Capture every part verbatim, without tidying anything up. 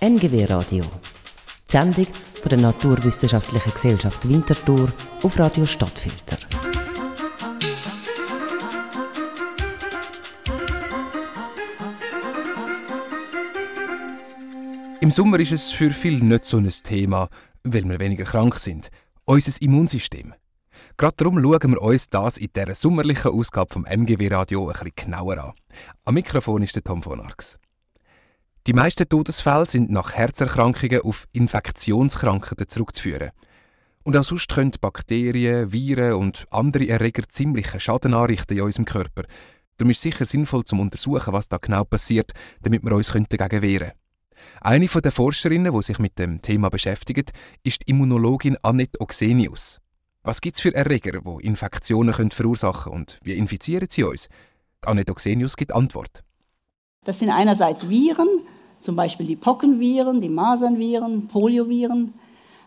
N G W Radio. Die Sendung von der Naturwissenschaftlichen Gesellschaft Winterthur auf Radio Stadtfilter. Im Sommer ist es für viele nicht so ein Thema, weil wir weniger krank sind. Unser Immunsystem. Gerade darum schauen wir uns das in dieser sommerlichen Ausgabe vom N G W Radio ein bisschen genauer an. Am Mikrofon ist der Tom von Arx. Die meisten Todesfälle sind nach Herzerkrankungen auf Infektionskrankheiten zurückzuführen. Und auch sonst können Bakterien, Viren und andere Erreger ziemlichen Schaden anrichten in unserem Körper. Darum ist es sicher sinnvoll, zu untersuchen, was da genau passiert, damit wir uns dagegen wehren können. Eine der Forscherinnen, die sich mit dem Thema beschäftigt, ist die Immunologin Annette Oxenius. Was gibt es für Erreger, die Infektionen können verursachen und wie infizieren sie uns? Annette Oxenius gibt Antwort. Das sind einerseits Viren, zum Beispiel die Pockenviren, die Masernviren, Polioviren.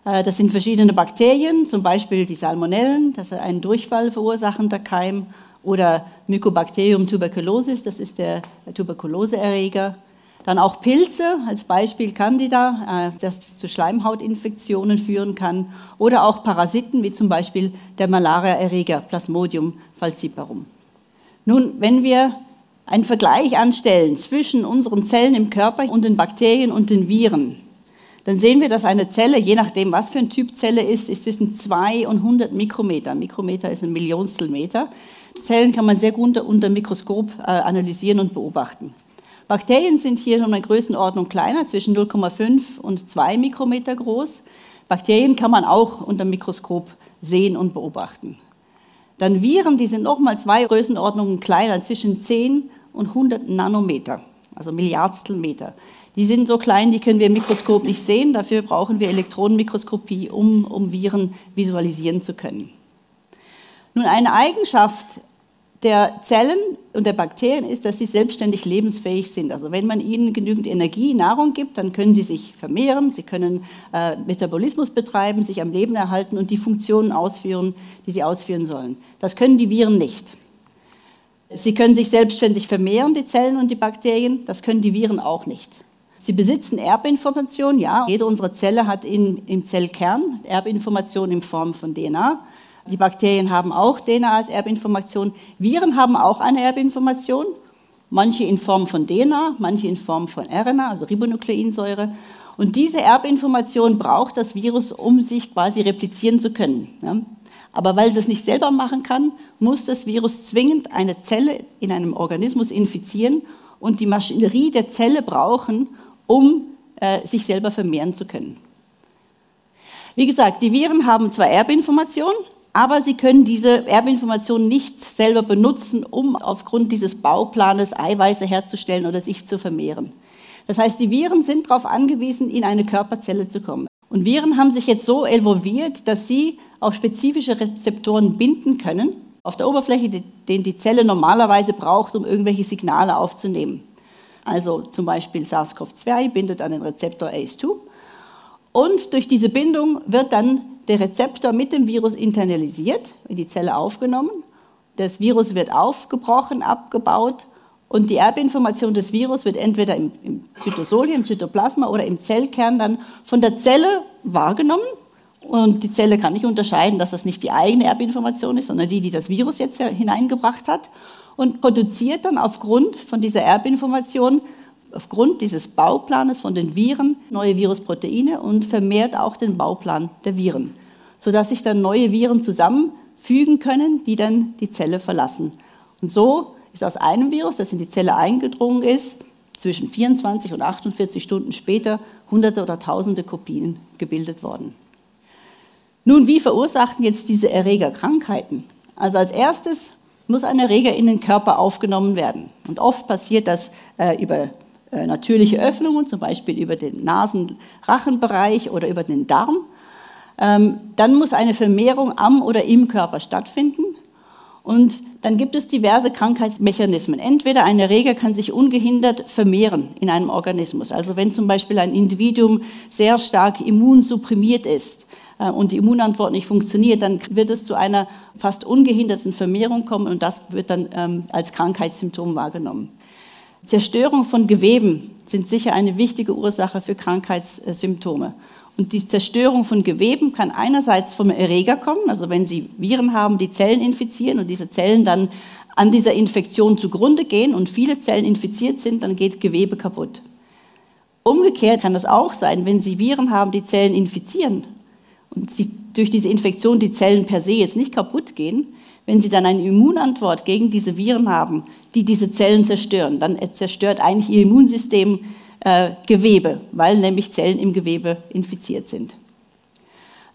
Das sind verschiedene Bakterien, zum Beispiel die Salmonellen, das ist ein Durchfall verursachender Keim, oder Mycobacterium tuberculosis, das ist der Tuberkuloseerreger. Dann auch Pilze, als Beispiel Candida, das zu Schleimhautinfektionen führen kann. Oder auch Parasiten, wie zum Beispiel der Malariaerreger Plasmodium falciparum. Nun, wenn wir einen Vergleich anstellen zwischen unseren Zellen im Körper und den Bakterien und den Viren, dann sehen wir, dass eine Zelle, je nachdem was für ein Typ Zelle ist, ist zwischen zwei und hundert Mikrometer. Mikrometer ist ein Millionstel Meter. Zellen kann man sehr gut unter Mikroskop analysieren und beobachten. Bakterien sind hier schon in Größenordnung kleiner, zwischen null Komma fünf und zwei Mikrometer groß. Bakterien kann man auch unter Mikroskop sehen und beobachten. Dann Viren, die sind nochmal zwei Größenordnungen kleiner, zwischen zehn und hundert Nanometer, also Milliardstel Meter. Die sind so klein, die können wir im Mikroskop nicht sehen, dafür brauchen wir Elektronenmikroskopie, um, um Viren visualisieren zu können. Nun, eine Eigenschaft der Zellen und der Bakterien ist, dass sie selbstständig lebensfähig sind. Also wenn man ihnen genügend Energie, Nahrung gibt, dann können sie sich vermehren, sie können äh, Metabolismus betreiben, sich am Leben erhalten und die Funktionen ausführen, die sie ausführen sollen. Das können die Viren nicht. Sie können sich selbstständig vermehren, die Zellen und die Bakterien, das können die Viren auch nicht. Sie besitzen Erbinformation, ja, jede unserer Zelle hat in, im Zellkern Erbinformation in Form von D N A. Die Bakterien haben auch D N A als Erbinformation. Viren haben auch eine Erbinformation, manche in Form von D N A, manche in Form von R N A, also Ribonukleinsäure. Und diese Erbinformation braucht das Virus, um sich quasi replizieren zu können. Aber weil es es nicht selber machen kann, muss das Virus zwingend eine Zelle in einem Organismus infizieren und die Maschinerie der Zelle brauchen, um äh, sich selber vermehren zu können. Wie gesagt, die Viren haben zwar Erbinformation, aber sie können diese Erbinformation nicht selber benutzen, um aufgrund dieses Bauplanes Eiweiße herzustellen oder sich zu vermehren. Das heißt, die Viren sind darauf angewiesen, in eine Körperzelle zu kommen. Und Viren haben sich jetzt so evolviert, dass sie auf spezifische Rezeptoren binden können, auf der Oberfläche, den die Zelle normalerweise braucht, um irgendwelche Signale aufzunehmen. Also zum Beispiel SARS-C o V zwei bindet an den Rezeptor A C E two. Und durch diese Bindung wird dann der Rezeptor mit dem Virus internalisiert, in die Zelle aufgenommen. Das Virus wird aufgebrochen, abgebaut und die Erbinformation des Virus wird entweder im, im Zytosol, im Zytoplasma oder im Zellkern dann von der Zelle wahrgenommen. Und die Zelle kann nicht unterscheiden, dass das nicht die eigene Erbinformation ist, sondern die, die das Virus jetzt hineingebracht hat. Und produziert dann aufgrund von dieser Erbinformation, aufgrund dieses Bauplanes von den Viren neue Virusproteine und vermehrt auch den Bauplan der Viren, sodass sich dann neue Viren zusammenfügen können, die dann die Zelle verlassen. Und so ist aus einem Virus, das in die Zelle eingedrungen ist, zwischen vierundzwanzig und achtundvierzig Stunden später hunderte oder tausende Kopien gebildet worden. Nun, wie verursachen jetzt diese Erreger Krankheiten? Also als erstes muss ein Erreger in den Körper aufgenommen werden. Und oft passiert das äh, über natürliche Öffnungen, zum Beispiel über den Nasen-Rachenbereich oder über den Darm. Dann muss eine Vermehrung am oder im Körper stattfinden. Und dann gibt es diverse Krankheitsmechanismen. Entweder ein Erreger kann sich ungehindert vermehren in einem Organismus. Also wenn zum Beispiel ein Individuum sehr stark immunsupprimiert ist und die Immunantwort nicht funktioniert, dann wird es zu einer fast ungehinderten Vermehrung kommen und das wird dann als Krankheitssymptom wahrgenommen. Zerstörung von Geweben sind sicher eine wichtige Ursache für Krankheitssymptome. Und die Zerstörung von Geweben kann einerseits vom Erreger kommen, also wenn Sie Viren haben, die Zellen infizieren und diese Zellen dann an dieser Infektion zugrunde gehen und viele Zellen infiziert sind, dann geht Gewebe kaputt. Umgekehrt kann das auch sein, wenn Sie Viren haben, die Zellen infizieren und Sie durch diese Infektion die Zellen per se jetzt nicht kaputt gehen, wenn Sie dann eine Immunantwort gegen diese Viren haben, die diese Zellen zerstören, dann zerstört eigentlich Ihr Immunsystem äh, Gewebe, weil nämlich Zellen im Gewebe infiziert sind.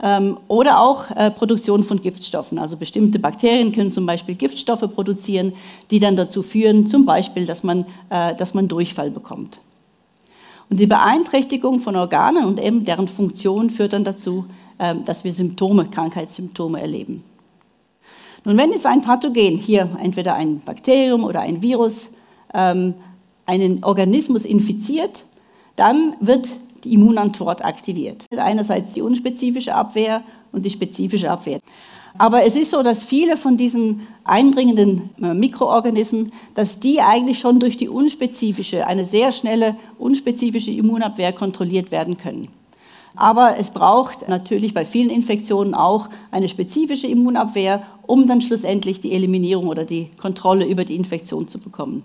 Ähm, oder auch äh, Produktion von Giftstoffen. Also bestimmte Bakterien können zum Beispiel Giftstoffe produzieren, die dann dazu führen, zum Beispiel, dass man, äh, dass man Durchfall bekommt. Und die Beeinträchtigung von Organen und eben deren Funktion führt dann dazu, äh, dass wir Symptome, Krankheitssymptome erleben. Nun, wenn jetzt ein Pathogen, hier entweder ein Bakterium oder ein Virus, ähm, einen Organismus infiziert, dann wird die Immunantwort aktiviert. Einerseits die unspezifische Abwehr und die spezifische Abwehr. Aber es ist so, dass viele von diesen eindringenden Mikroorganismen, dass die eigentlich schon durch die unspezifische, eine sehr schnelle, unspezifische Immunabwehr kontrolliert werden können. Aber es braucht natürlich bei vielen Infektionen auch eine spezifische Immunabwehr, um dann schlussendlich die Eliminierung oder die Kontrolle über die Infektion zu bekommen.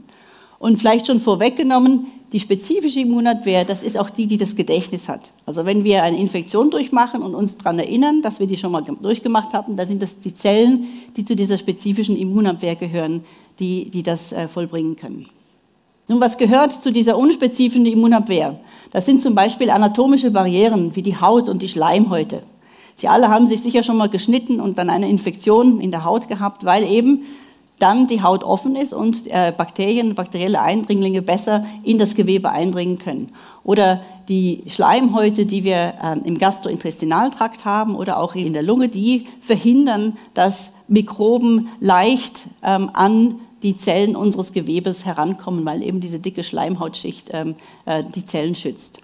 Und vielleicht schon vorweggenommen, die spezifische Immunabwehr, das ist auch die, die das Gedächtnis hat. Also wenn wir eine Infektion durchmachen und uns daran erinnern, dass wir die schon mal durchgemacht haben, dann sind das die Zellen, die zu dieser spezifischen Immunabwehr gehören, die, die das äh, vollbringen können. Nun, was gehört zu dieser unspezifischen Immunabwehr? Das sind zum Beispiel anatomische Barrieren wie die Haut und die Schleimhäute. Sie alle haben sich sicher schon mal geschnitten und dann eine Infektion in der Haut gehabt, weil eben dann die Haut offen ist und Bakterien, bakterielle Eindringlinge besser in das Gewebe eindringen können. Oder die Schleimhäute, die wir im Gastrointestinaltrakt haben oder auch in der Lunge, die verhindern, dass Mikroben leicht an die Zellen unseres Gewebes herankommen, weil eben diese dicke Schleimhautschicht ähm, äh, die Zellen schützt.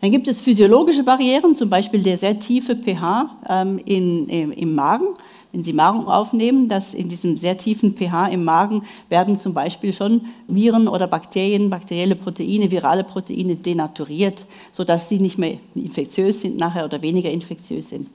Dann gibt es physiologische Barrieren, zum Beispiel der sehr tiefe pH ähm, in, im, im Magen. Wenn Sie Nahrung aufnehmen, dass in diesem sehr tiefen pH im Magen werden zum Beispiel schon Viren oder Bakterien, bakterielle Proteine, virale Proteine denaturiert, sodass sie nicht mehr infektiös sind nachher oder weniger infektiös sind.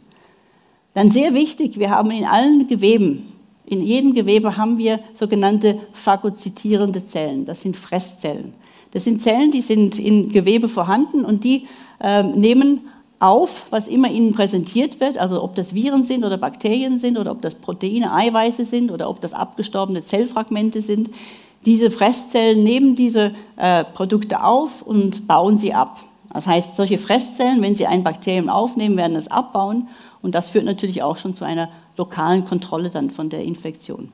Dann sehr wichtig, wir haben in allen Geweben, in jedem Gewebe haben wir sogenannte phagozytierende Zellen, das sind Fresszellen. Das sind Zellen, die sind in Gewebe vorhanden und die äh, nehmen auf, was immer ihnen präsentiert wird, also ob das Viren sind oder Bakterien sind oder ob das Proteine, Eiweiße sind oder ob das abgestorbene Zellfragmente sind. Diese Fresszellen nehmen diese äh, Produkte auf und bauen sie ab. Das heißt, solche Fresszellen, wenn sie ein Bakterium aufnehmen, werden es abbauen und das führt natürlich auch schon zu einer lokalen Kontrolle dann von der Infektion.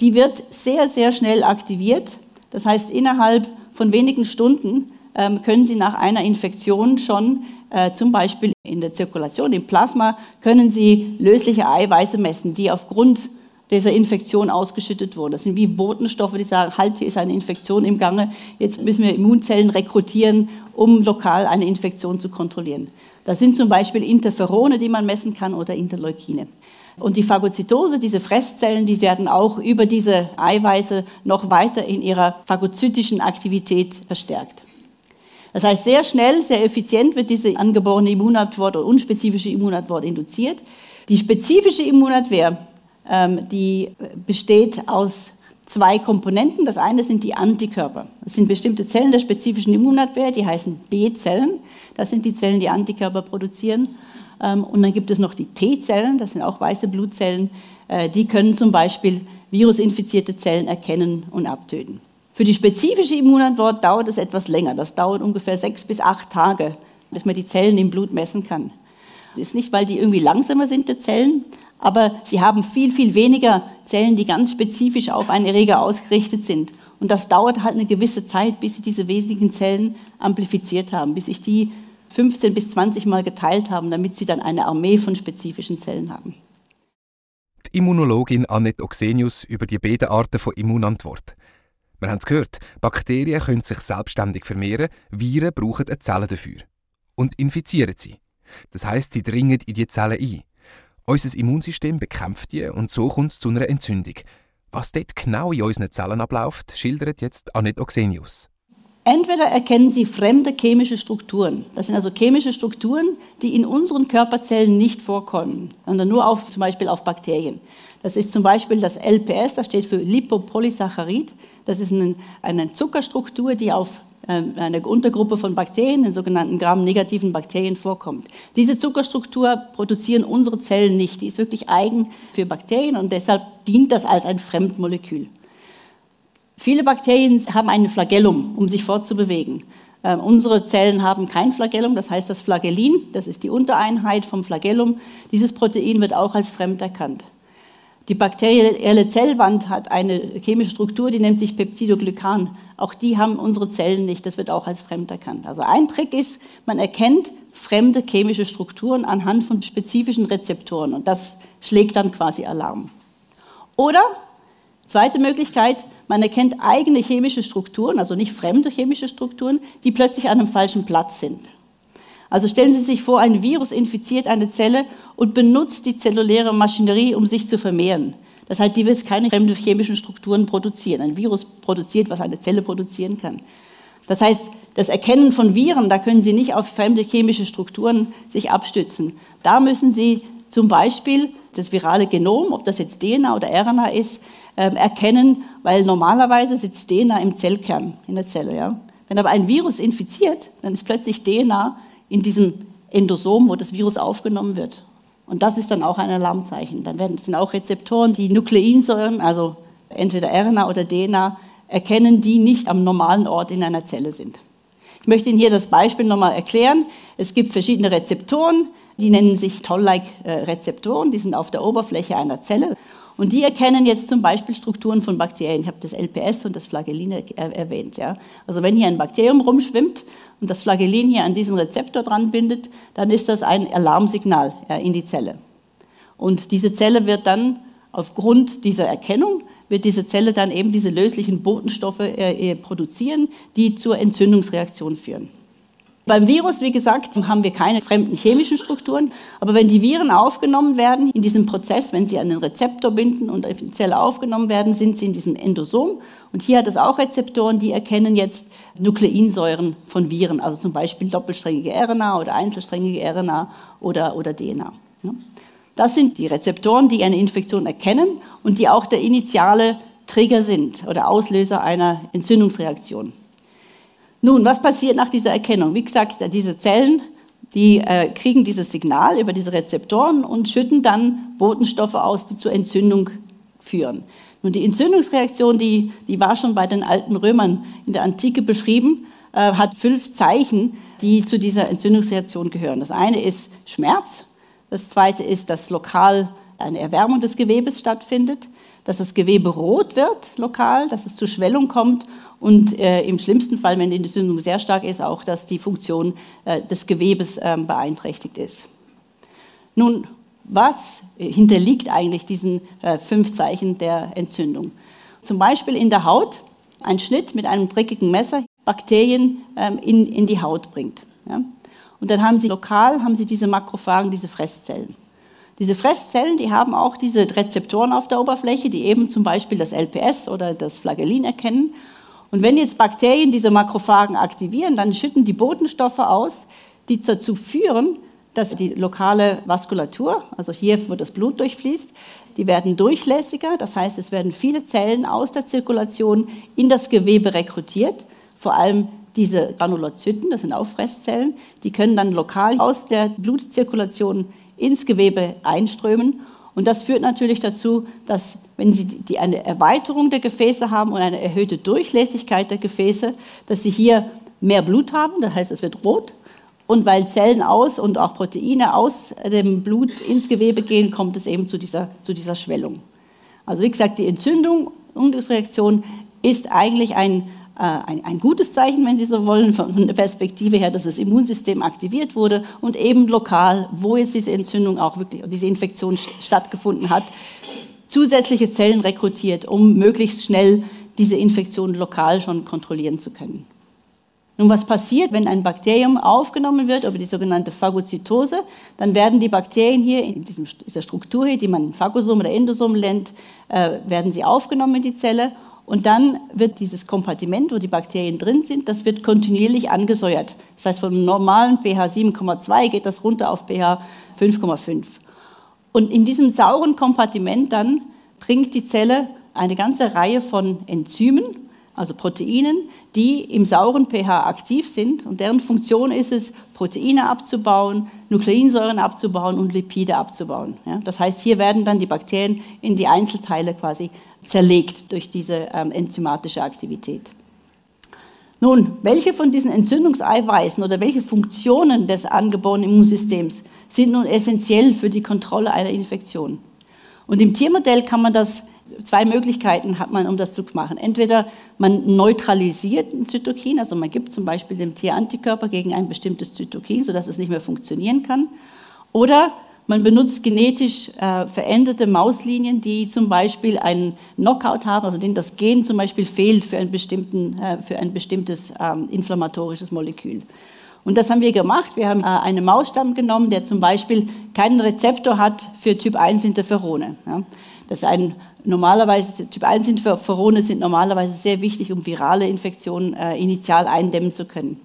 Die wird sehr, sehr schnell aktiviert. Das heißt, innerhalb von wenigen Stunden ähm, können Sie nach einer Infektion schon, äh, zum Beispiel in der Zirkulation, im Plasma, können Sie lösliche Eiweiße messen, die aufgrund dieser Infektion ausgeschüttet wurden. Das sind wie Botenstoffe, die sagen, halt, hier ist eine Infektion im Gange, jetzt müssen wir Immunzellen rekrutieren, um lokal eine Infektion zu kontrollieren. Das sind zum Beispiel Interferone, die man messen kann, oder Interleukine. Und die Phagozytose, diese Fresszellen, die werden auch über diese Eiweiße noch weiter in ihrer phagozytischen Aktivität verstärkt. Das heißt, sehr schnell, sehr effizient wird diese angeborene Immunantwort oder unspezifische Immunantwort induziert. Die spezifische Immunabwehr, ähm, die besteht aus zwei Komponenten. Das eine sind die Antikörper. Das sind bestimmte Zellen der spezifischen Immunabwehr, die heißen B-Zellen. Das sind die Zellen, die Antikörper produzieren. Und dann gibt es noch die T-Zellen, das sind auch weiße Blutzellen, die können zum Beispiel virusinfizierte Zellen erkennen und abtöten. Für die spezifische Immunantwort dauert es etwas länger, das dauert ungefähr sechs bis acht Tage, bis man die Zellen im Blut messen kann. Das ist nicht, weil die irgendwie langsamer sind, die Zellen, aber sie haben viel, viel weniger Zellen, die ganz spezifisch auf einen Erreger ausgerichtet sind. Und das dauert halt eine gewisse Zeit, bis sie diese wesentlichen Zellen amplifiziert haben, bis ich die fünfzehn bis zwanzig Mal geteilt haben, damit sie dann eine Armee von spezifischen Zellen haben. Die Immunologin Annette Oxenius über die beiden Arten von Immunantwort. Wir haben es gehört, Bakterien können sich selbstständig vermehren, Viren brauchen eine Zelle dafür. Und infizieren sie. Das heisst, sie dringen in die Zellen ein. Unser Immunsystem bekämpft die und so kommt es zu einer Entzündung. Was dort genau in unseren Zellen abläuft, schildert jetzt Annette Oxenius. Entweder erkennen Sie fremde chemische Strukturen. Das sind also chemische Strukturen, die in unseren Körperzellen nicht vorkommen, sondern nur auf, zum Beispiel auf Bakterien. Das ist zum Beispiel das L P S, das steht für Lipopolysaccharid. Das ist eine, eine Zuckerstruktur, die auf eine Untergruppe von Bakterien, den sogenannten Gram-negativen Bakterien, vorkommt. Diese Zuckerstruktur produzieren unsere Zellen nicht. Die ist wirklich eigen für Bakterien und deshalb dient das als ein Fremdmolekül. Viele Bakterien haben ein Flagellum, um sich fortzubewegen. Ähm, unsere Zellen haben kein Flagellum, das heißt das Flagellin, das ist die Untereinheit vom Flagellum. Dieses Protein wird auch als fremd erkannt. Die bakterielle Zellwand hat eine chemische Struktur, die nennt sich Peptidoglycan. Auch die haben unsere Zellen nicht, das wird auch als fremd erkannt. Also ein Trick ist, man erkennt fremde chemische Strukturen anhand von spezifischen Rezeptoren und das schlägt dann quasi Alarm. Oder, zweite Möglichkeit, man erkennt eigene chemische Strukturen, also nicht fremde chemische Strukturen, die plötzlich an einem falschen Platz sind. Also stellen Sie sich vor, ein Virus infiziert eine Zelle und benutzt die zelluläre Maschinerie, um sich zu vermehren. Das heißt, die will keine fremden chemischen Strukturen produzieren. Ein Virus produziert, was eine Zelle produzieren kann. Das heißt, das Erkennen von Viren, da können Sie nicht auf fremde chemische Strukturen sich abstützen. Da müssen Sie zum Beispiel das virale Genom, ob das jetzt D N A oder R N A ist, erkennen, weil normalerweise sitzt D N A im Zellkern, in der Zelle. Ja? Wenn aber ein Virus infiziert, dann ist plötzlich D N A in diesem Endosom, wo das Virus aufgenommen wird. Und das ist dann auch ein Alarmzeichen. Dann werden, sind auch Rezeptoren, die Nukleinsäuren, also entweder R N A oder D N A, erkennen, die nicht am normalen Ort in einer Zelle sind. Ich möchte Ihnen hier das Beispiel nochmal erklären. Es gibt verschiedene Rezeptoren, die nennen sich Toll-like-Rezeptoren, die sind auf der Oberfläche einer Zelle. Und die erkennen jetzt zum Beispiel Strukturen von Bakterien. Ich habe das L P S und das Flagellin er- erwähnt. Ja? Also wenn hier ein Bakterium rumschwimmt und das Flagellin hier an diesen Rezeptor dran bindet, dann ist das ein Alarmsignal ja, in die Zelle. Und diese Zelle wird dann, aufgrund dieser Erkennung, wird diese Zelle dann eben diese löslichen Botenstoffe äh, produzieren, die zur Entzündungsreaktion führen. Beim Virus, wie gesagt, haben wir keine fremden chemischen Strukturen, aber wenn die Viren aufgenommen werden in diesem Prozess, wenn sie an den Rezeptor binden und in die Zelle aufgenommen werden, sind sie in diesem Endosom. Und hier hat es auch Rezeptoren, die erkennen jetzt Nukleinsäuren von Viren, also zum Beispiel doppelsträngige R N A oder einzelsträngige R N A oder, oder D N A. Das sind die Rezeptoren, die eine Infektion erkennen und die auch der initiale Trigger sind oder Auslöser einer Entzündungsreaktion. Nun, was passiert nach dieser Erkennung? Wie gesagt, diese Zellen, die äh, kriegen dieses Signal über diese Rezeptoren und schütten dann Botenstoffe aus, die zur Entzündung führen. Nun, die Entzündungsreaktion, die, die war schon bei den alten Römern in der Antike beschrieben, äh, hat fünf Zeichen, die zu dieser Entzündungsreaktion gehören. Das eine ist Schmerz, das zweite ist, dass lokal eine Erwärmung des Gewebes stattfindet, dass das Gewebe rot wird lokal, dass es zu Schwellung kommt. Und äh, im schlimmsten Fall, wenn die Entzündung sehr stark ist, auch, dass die Funktion äh, des Gewebes äh, beeinträchtigt ist. Nun, was hinterliegt eigentlich diesen äh, fünf Zeichen der Entzündung? Zum Beispiel in der Haut, ein Schnitt mit einem dreckigen Messer Bakterien äh, in, in die Haut bringt. Ja? Und dann haben sie lokal haben sie diese Makrophagen, diese Fresszellen. Diese Fresszellen, die haben auch diese Rezeptoren auf der Oberfläche, die eben zum Beispiel das L P S oder das Flagellin erkennen. Und wenn jetzt Bakterien diese Makrophagen aktivieren, dann schütten die Botenstoffe aus, die dazu führen, dass die lokale Vaskulatur, also hier, wo das Blut durchfließt, die werden durchlässiger. Das heißt, es werden viele Zellen aus der Zirkulation in das Gewebe rekrutiert. Vor allem diese Granulozyten, das sind auch Fresszellen, die können dann lokal aus der Blutzirkulation ins Gewebe einströmen. Und das führt natürlich dazu, dass, wenn Sie die, eine Erweiterung der Gefäße haben und eine erhöhte Durchlässigkeit der Gefäße, dass Sie hier mehr Blut haben, das heißt, es wird rot. Und weil Zellen aus und auch Proteine aus dem Blut ins Gewebe gehen, kommt es eben zu dieser, zu dieser Schwellung. Also wie gesagt, die Entzündung, Entzündungsreaktion ist eigentlich ein, äh, ein, ein gutes Zeichen, wenn Sie so wollen, von der Perspektive her, dass das Immunsystem aktiviert wurde und eben lokal, wo jetzt diese Entzündung auch wirklich, diese Infektion stattgefunden hat, zusätzliche Zellen rekrutiert, um möglichst schnell diese Infektion lokal schon kontrollieren zu können. Nun, was passiert, wenn ein Bakterium aufgenommen wird über die sogenannte Phagozytose? Dann werden die Bakterien hier in diesem, dieser Struktur hier, die man Phagosom oder Endosom nennt, äh, werden sie aufgenommen in die Zelle. Und dann wird dieses Kompartiment, wo die Bakterien drin sind, das wird kontinuierlich angesäuert. Das heißt, vom normalen pH sieben Komma zwei geht das runter auf pH fünf Komma fünf. Und in diesem sauren Kompartiment dann bringt die Zelle eine ganze Reihe von Enzymen, also Proteinen, die im sauren pH aktiv sind. Und deren Funktion ist es, Proteine abzubauen, Nukleinsäuren abzubauen und Lipide abzubauen. Ja, das heißt, hier werden dann die Bakterien in die Einzelteile quasi zerlegt durch diese ähm, enzymatische Aktivität. Nun, welche von diesen Entzündungseiweißen oder welche Funktionen des angeborenen Immunsystems sind nun essentiell für die Kontrolle einer Infektion? Und im Tiermodell kann man das, zwei Möglichkeiten hat man, um das zu machen. Entweder man neutralisiert ein Zytokin, also man gibt zum Beispiel dem Tier Antikörper gegen ein bestimmtes Zytokin, sodass es nicht mehr funktionieren kann, oder man benutzt genetisch äh, veränderte Mauslinien, die zum Beispiel einen Knockout haben, also denen das Gen zum Beispiel fehlt für, einen bestimmten, äh, für ein bestimmtes ähm, inflammatorisches Molekül. Und das haben wir gemacht. Wir haben äh, einen Mausstamm genommen, der zum Beispiel keinen Rezeptor hat für Typ eins Interferone. Ja? Das ist ein, normalerweise, Typ eins Interferone sind normalerweise sehr wichtig, um virale Infektionen äh, initial eindämmen zu können.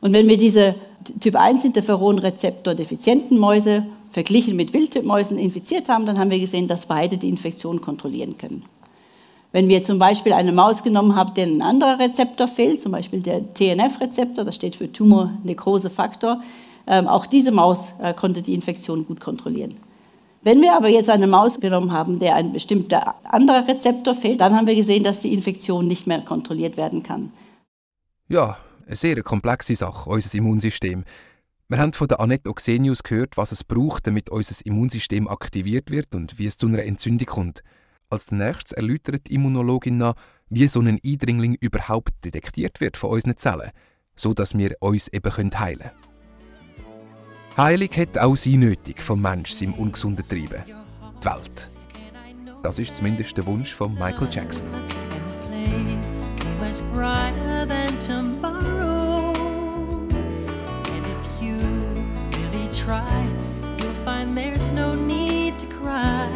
Und wenn wir diese Typ eins Interferon-Rezeptor-defizienten Mäuse verglichen mit Wildtypmäusen infiziert haben, dann haben wir gesehen, dass beide die Infektion kontrollieren können. Wenn wir zum Beispiel eine Maus genommen haben, der ein anderer Rezeptor fehlt, zum Beispiel der T N F-Rezeptor, das steht für Tumor-Nekrose-Faktor, ähm, auch diese Maus äh, konnte die Infektion gut kontrollieren. Wenn wir aber jetzt eine Maus genommen haben, der ein bestimmter anderer Rezeptor fehlt, dann haben wir gesehen, dass die Infektion nicht mehr kontrolliert werden kann. Ja, eine sehr komplexe Sache, unser Immunsystem. Wir haben von der Annette Oxenius gehört, was es braucht, damit unser Immunsystem aktiviert wird und wie es zu einer Entzündung kommt. Als nächstes erläutert die Immunologin nach, wie so ein Eindringling überhaupt detektiert wird von unseren Zellen, sodass wir uns eben heilen können. Heilung hat auch sie nötig vom Menschen, seinem ungesunden Treiben. Die Welt. Das ist zumindest der Wunsch von Michael Jackson. Try, you'll find there's no need to cry.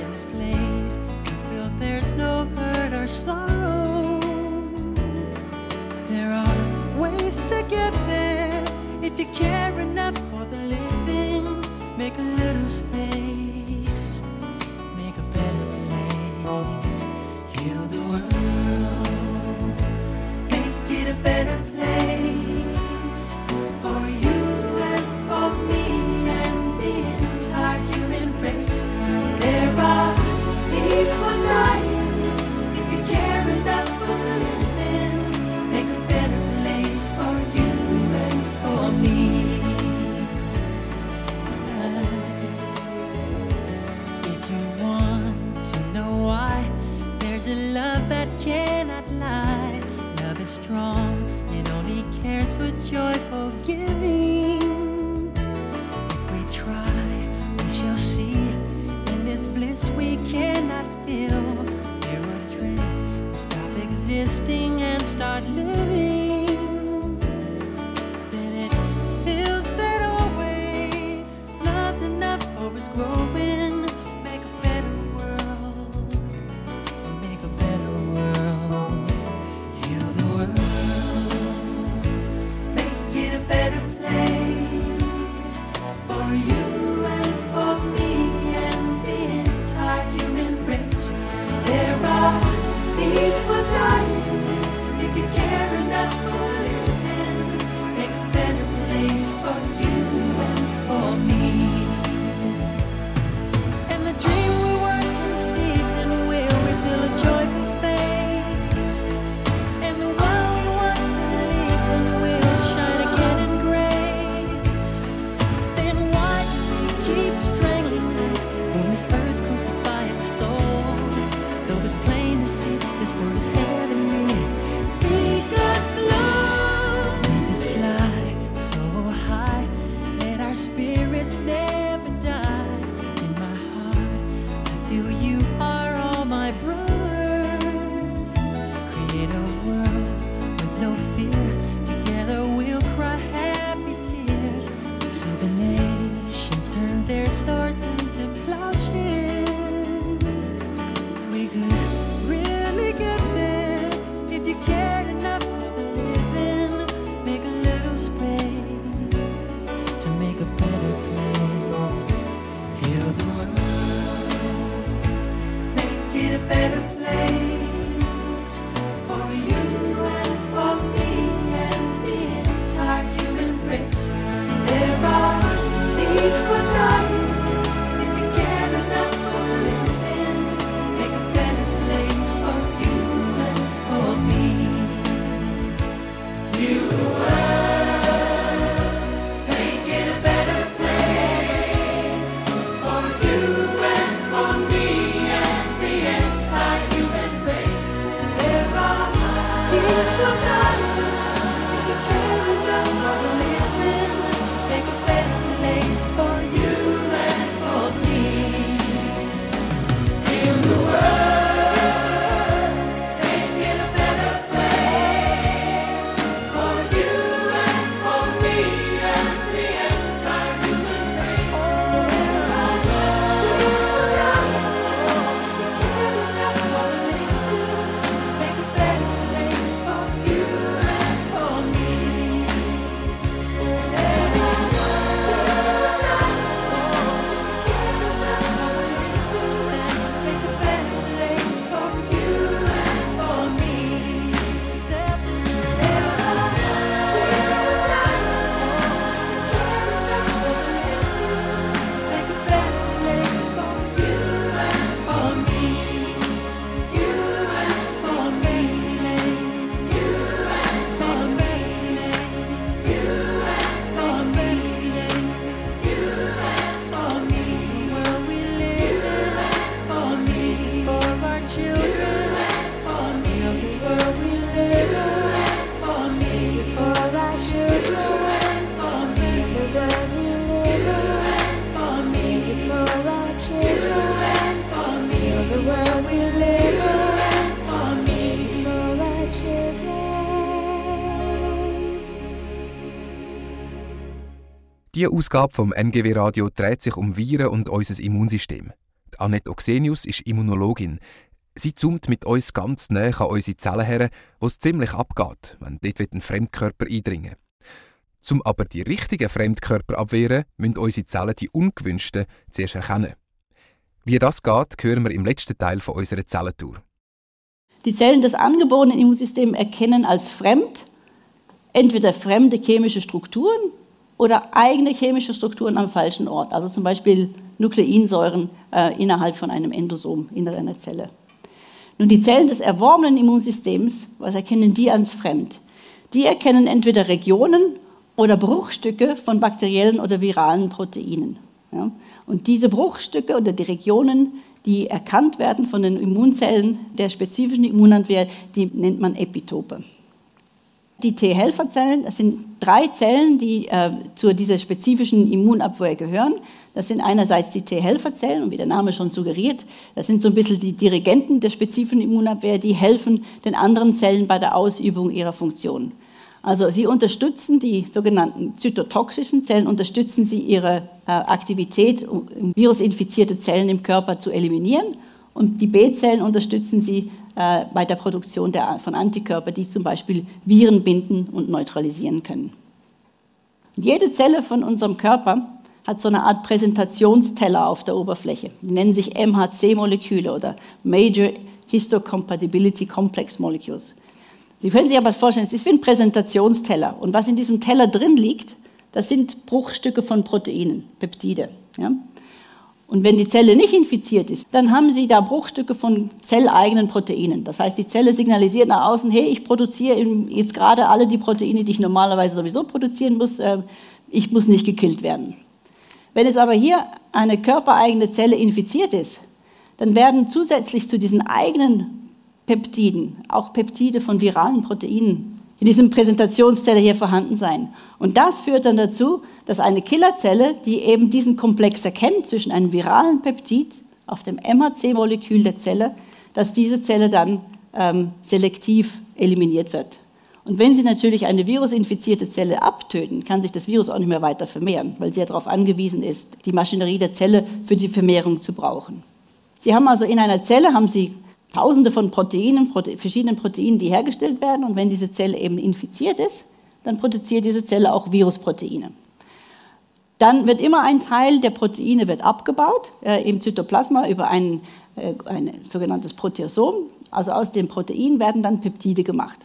In this place, you feel there's no hurt or sorrow. There are ways to get there. If you care enough for the living, make a little space, make a better place. Heal the world, make it a better place for you. Strong, it only cares for joyful giving. If we try, we shall see. In this bliss we cannot feel. There are dreams, we stop existing and start living. Then it feels that always love's enough for us growing. This world is it a better place for you and for me and the entire human race. There are need for dying if you care enough for living. Make a better place for you and for me. You will make it a better place for you and for me. Die Ausgabe vom N G W Radio dreht sich um Viren und unser Immunsystem. Die Annette Oxenius ist Immunologin. Sie zoomt mit uns ganz nahe an unsere Zellen her, wo es ziemlich abgeht, wenn dort ein Fremdkörper eindringen will. Um aber die richtigen Fremdkörper abwehren, müssen unsere Zellen die ungewünschten zuerst erkennen. Wie das geht, hören wir im letzten Teil von unserer Zellentour. Die Zellen des angeborenen Immunsystems erkennen als fremd entweder fremde chemische Strukturen oder eigene chemische Strukturen am falschen Ort, also zum Beispiel Nukleinsäuren äh, innerhalb von einem Endosom, innerhalb einer Zelle. Nun, die Zellen des erworbenen Immunsystems, was erkennen die als fremd? Die erkennen entweder Regionen oder Bruchstücke von bakteriellen oder viralen Proteinen. Ja? Und diese Bruchstücke oder die Regionen, die erkannt werden von den Immunzellen der spezifischen Immunabwehr, die nennt man Epitope. Die T-Helferzellen, das sind drei Zellen, die äh, zu dieser spezifischen Immunabwehr gehören. Das sind einerseits die T-Helferzellen, und wie der Name schon suggeriert, das sind so ein bisschen die Dirigenten der spezifischen Immunabwehr, die helfen den anderen Zellen bei der Ausübung ihrer Funktion. Also sie unterstützen die sogenannten zytotoxischen Zellen, unterstützen sie ihre äh, Aktivität, um virusinfizierte Zellen im Körper zu eliminieren. Und die B-Zellen unterstützen sie äh, bei der Produktion der, von Antikörpern, die zum Beispiel Viren binden und neutralisieren können. Und jede Zelle von unserem Körper hat so eine Art Präsentationsteller auf der Oberfläche. Die nennen sich M H C-Moleküle oder Major Histocompatibility Complex Molecules. Sie können sich aber vorstellen, es ist wie ein Präsentationsteller. Und was in diesem Teller drin liegt, das sind Bruchstücke von Proteinen, Peptide. Ja? Und wenn die Zelle nicht infiziert ist, dann haben sie da Bruchstücke von zelleigenen Proteinen. Das heißt, die Zelle signalisiert nach außen, hey, ich produziere jetzt gerade alle die Proteine, die ich normalerweise sowieso produzieren muss. Ich muss nicht gekillt werden. Wenn es aber hier eine körpereigene Zelle infiziert ist, dann werden zusätzlich zu diesen eigenen Peptiden, auch Peptide von viralen Proteinen, in diesem Präsentationszeller hier vorhanden sein. Und das führt dann dazu, dass eine Killerzelle, die eben diesen Komplex erkennt zwischen einem viralen Peptid auf dem M H C-Molekül der Zelle, dass diese Zelle dann ähm, selektiv eliminiert wird. Und wenn Sie natürlich eine virusinfizierte Zelle abtöten, kann sich das Virus auch nicht mehr weiter vermehren, weil sie ja darauf angewiesen ist, die Maschinerie der Zelle für die Vermehrung zu brauchen. Sie haben also in einer Zelle, haben Sie Tausende von Proteinen, Prote- verschiedenen Proteinen, die hergestellt werden. Und wenn diese Zelle eben infiziert ist, dann produziert diese Zelle auch Virusproteine. Dann wird immer ein Teil der Proteine wird abgebaut äh, im Zytoplasma über einen ein sogenanntes Proteasom. Also aus dem Protein werden dann Peptide gemacht.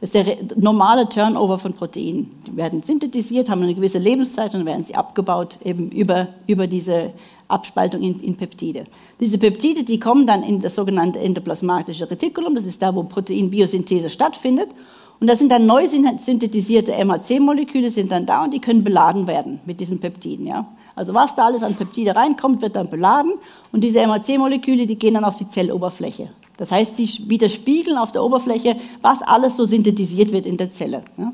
Das ist der normale Turnover von Proteinen. Die werden synthetisiert, haben eine gewisse Lebenszeit und dann werden sie abgebaut eben über, über diese Abspaltung in, in Peptide. Diese Peptide, die kommen dann in das sogenannte endoplasmatische Retikulum, das ist da, wo Proteinbiosynthese stattfindet. Und da sind dann neu synthetisierte M H C-Moleküle sind dann da und die können beladen werden mit diesen Peptiden. Ja? Also was da alles an Peptide reinkommt, wird dann beladen und diese M H C-Moleküle, die gehen dann auf die Zelloberfläche. Das heißt, sie widerspiegeln auf der Oberfläche, was alles so synthetisiert wird in der Zelle. Ja?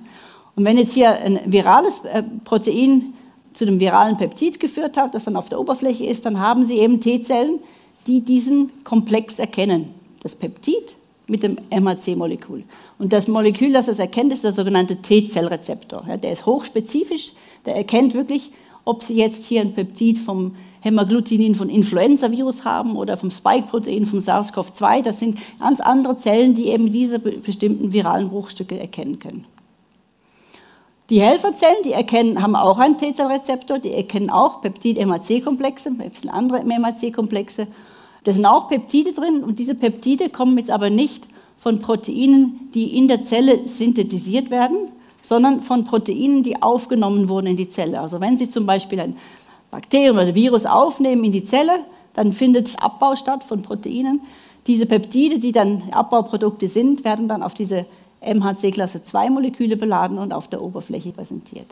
Und wenn jetzt hier ein virales Protein zu einem viralen Peptid geführt hat, das dann auf der Oberfläche ist, dann haben Sie eben T-Zellen, die diesen Komplex erkennen, das Peptid mit dem M H C-Molekül. Und das Molekül, das es erkennt, ist der sogenannte T-Zellrezeptor. Ja, der ist hochspezifisch, der erkennt wirklich, ob Sie jetzt hier ein Peptid vom Hämagglutinin von Influenza-Virus haben oder vom Spike-Protein von SARS-CoV zwei. Das sind ganz andere Zellen, die eben diese bestimmten viralen Bruchstücke erkennen können. Die Helferzellen, die erkennen, haben auch einen T-Zellrezeptor, die erkennen auch Peptid-M H C-Komplexe, ein bisschen andere M H C-Komplexe. Da sind auch Peptide drin und diese Peptide kommen jetzt aber nicht von Proteinen, die in der Zelle synthetisiert werden, sondern von Proteinen, die aufgenommen wurden in die Zelle. Also wenn Sie zum Beispiel ein Bakterium oder Virus aufnehmen in die Zelle, dann findet Abbau statt von Proteinen. Diese Peptide, die dann Abbauprodukte sind, werden dann auf diese M H C-Klasse zwei-Moleküle beladen und auf der Oberfläche präsentiert.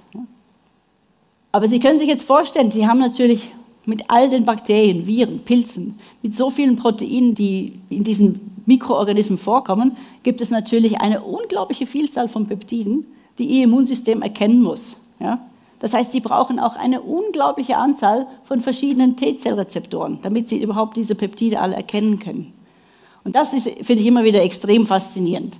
Aber Sie können sich jetzt vorstellen, Sie haben natürlich mit all den Bakterien, Viren, Pilzen, mit so vielen Proteinen, die in diesen Mikroorganismen vorkommen, gibt es natürlich eine unglaubliche Vielzahl von Peptiden, die Ihr Immunsystem erkennen muss. Ja? Das heißt, Sie brauchen auch eine unglaubliche Anzahl von verschiedenen T-Zellrezeptoren, damit Sie überhaupt diese Peptide alle erkennen können. Und das finde ich immer wieder extrem faszinierend.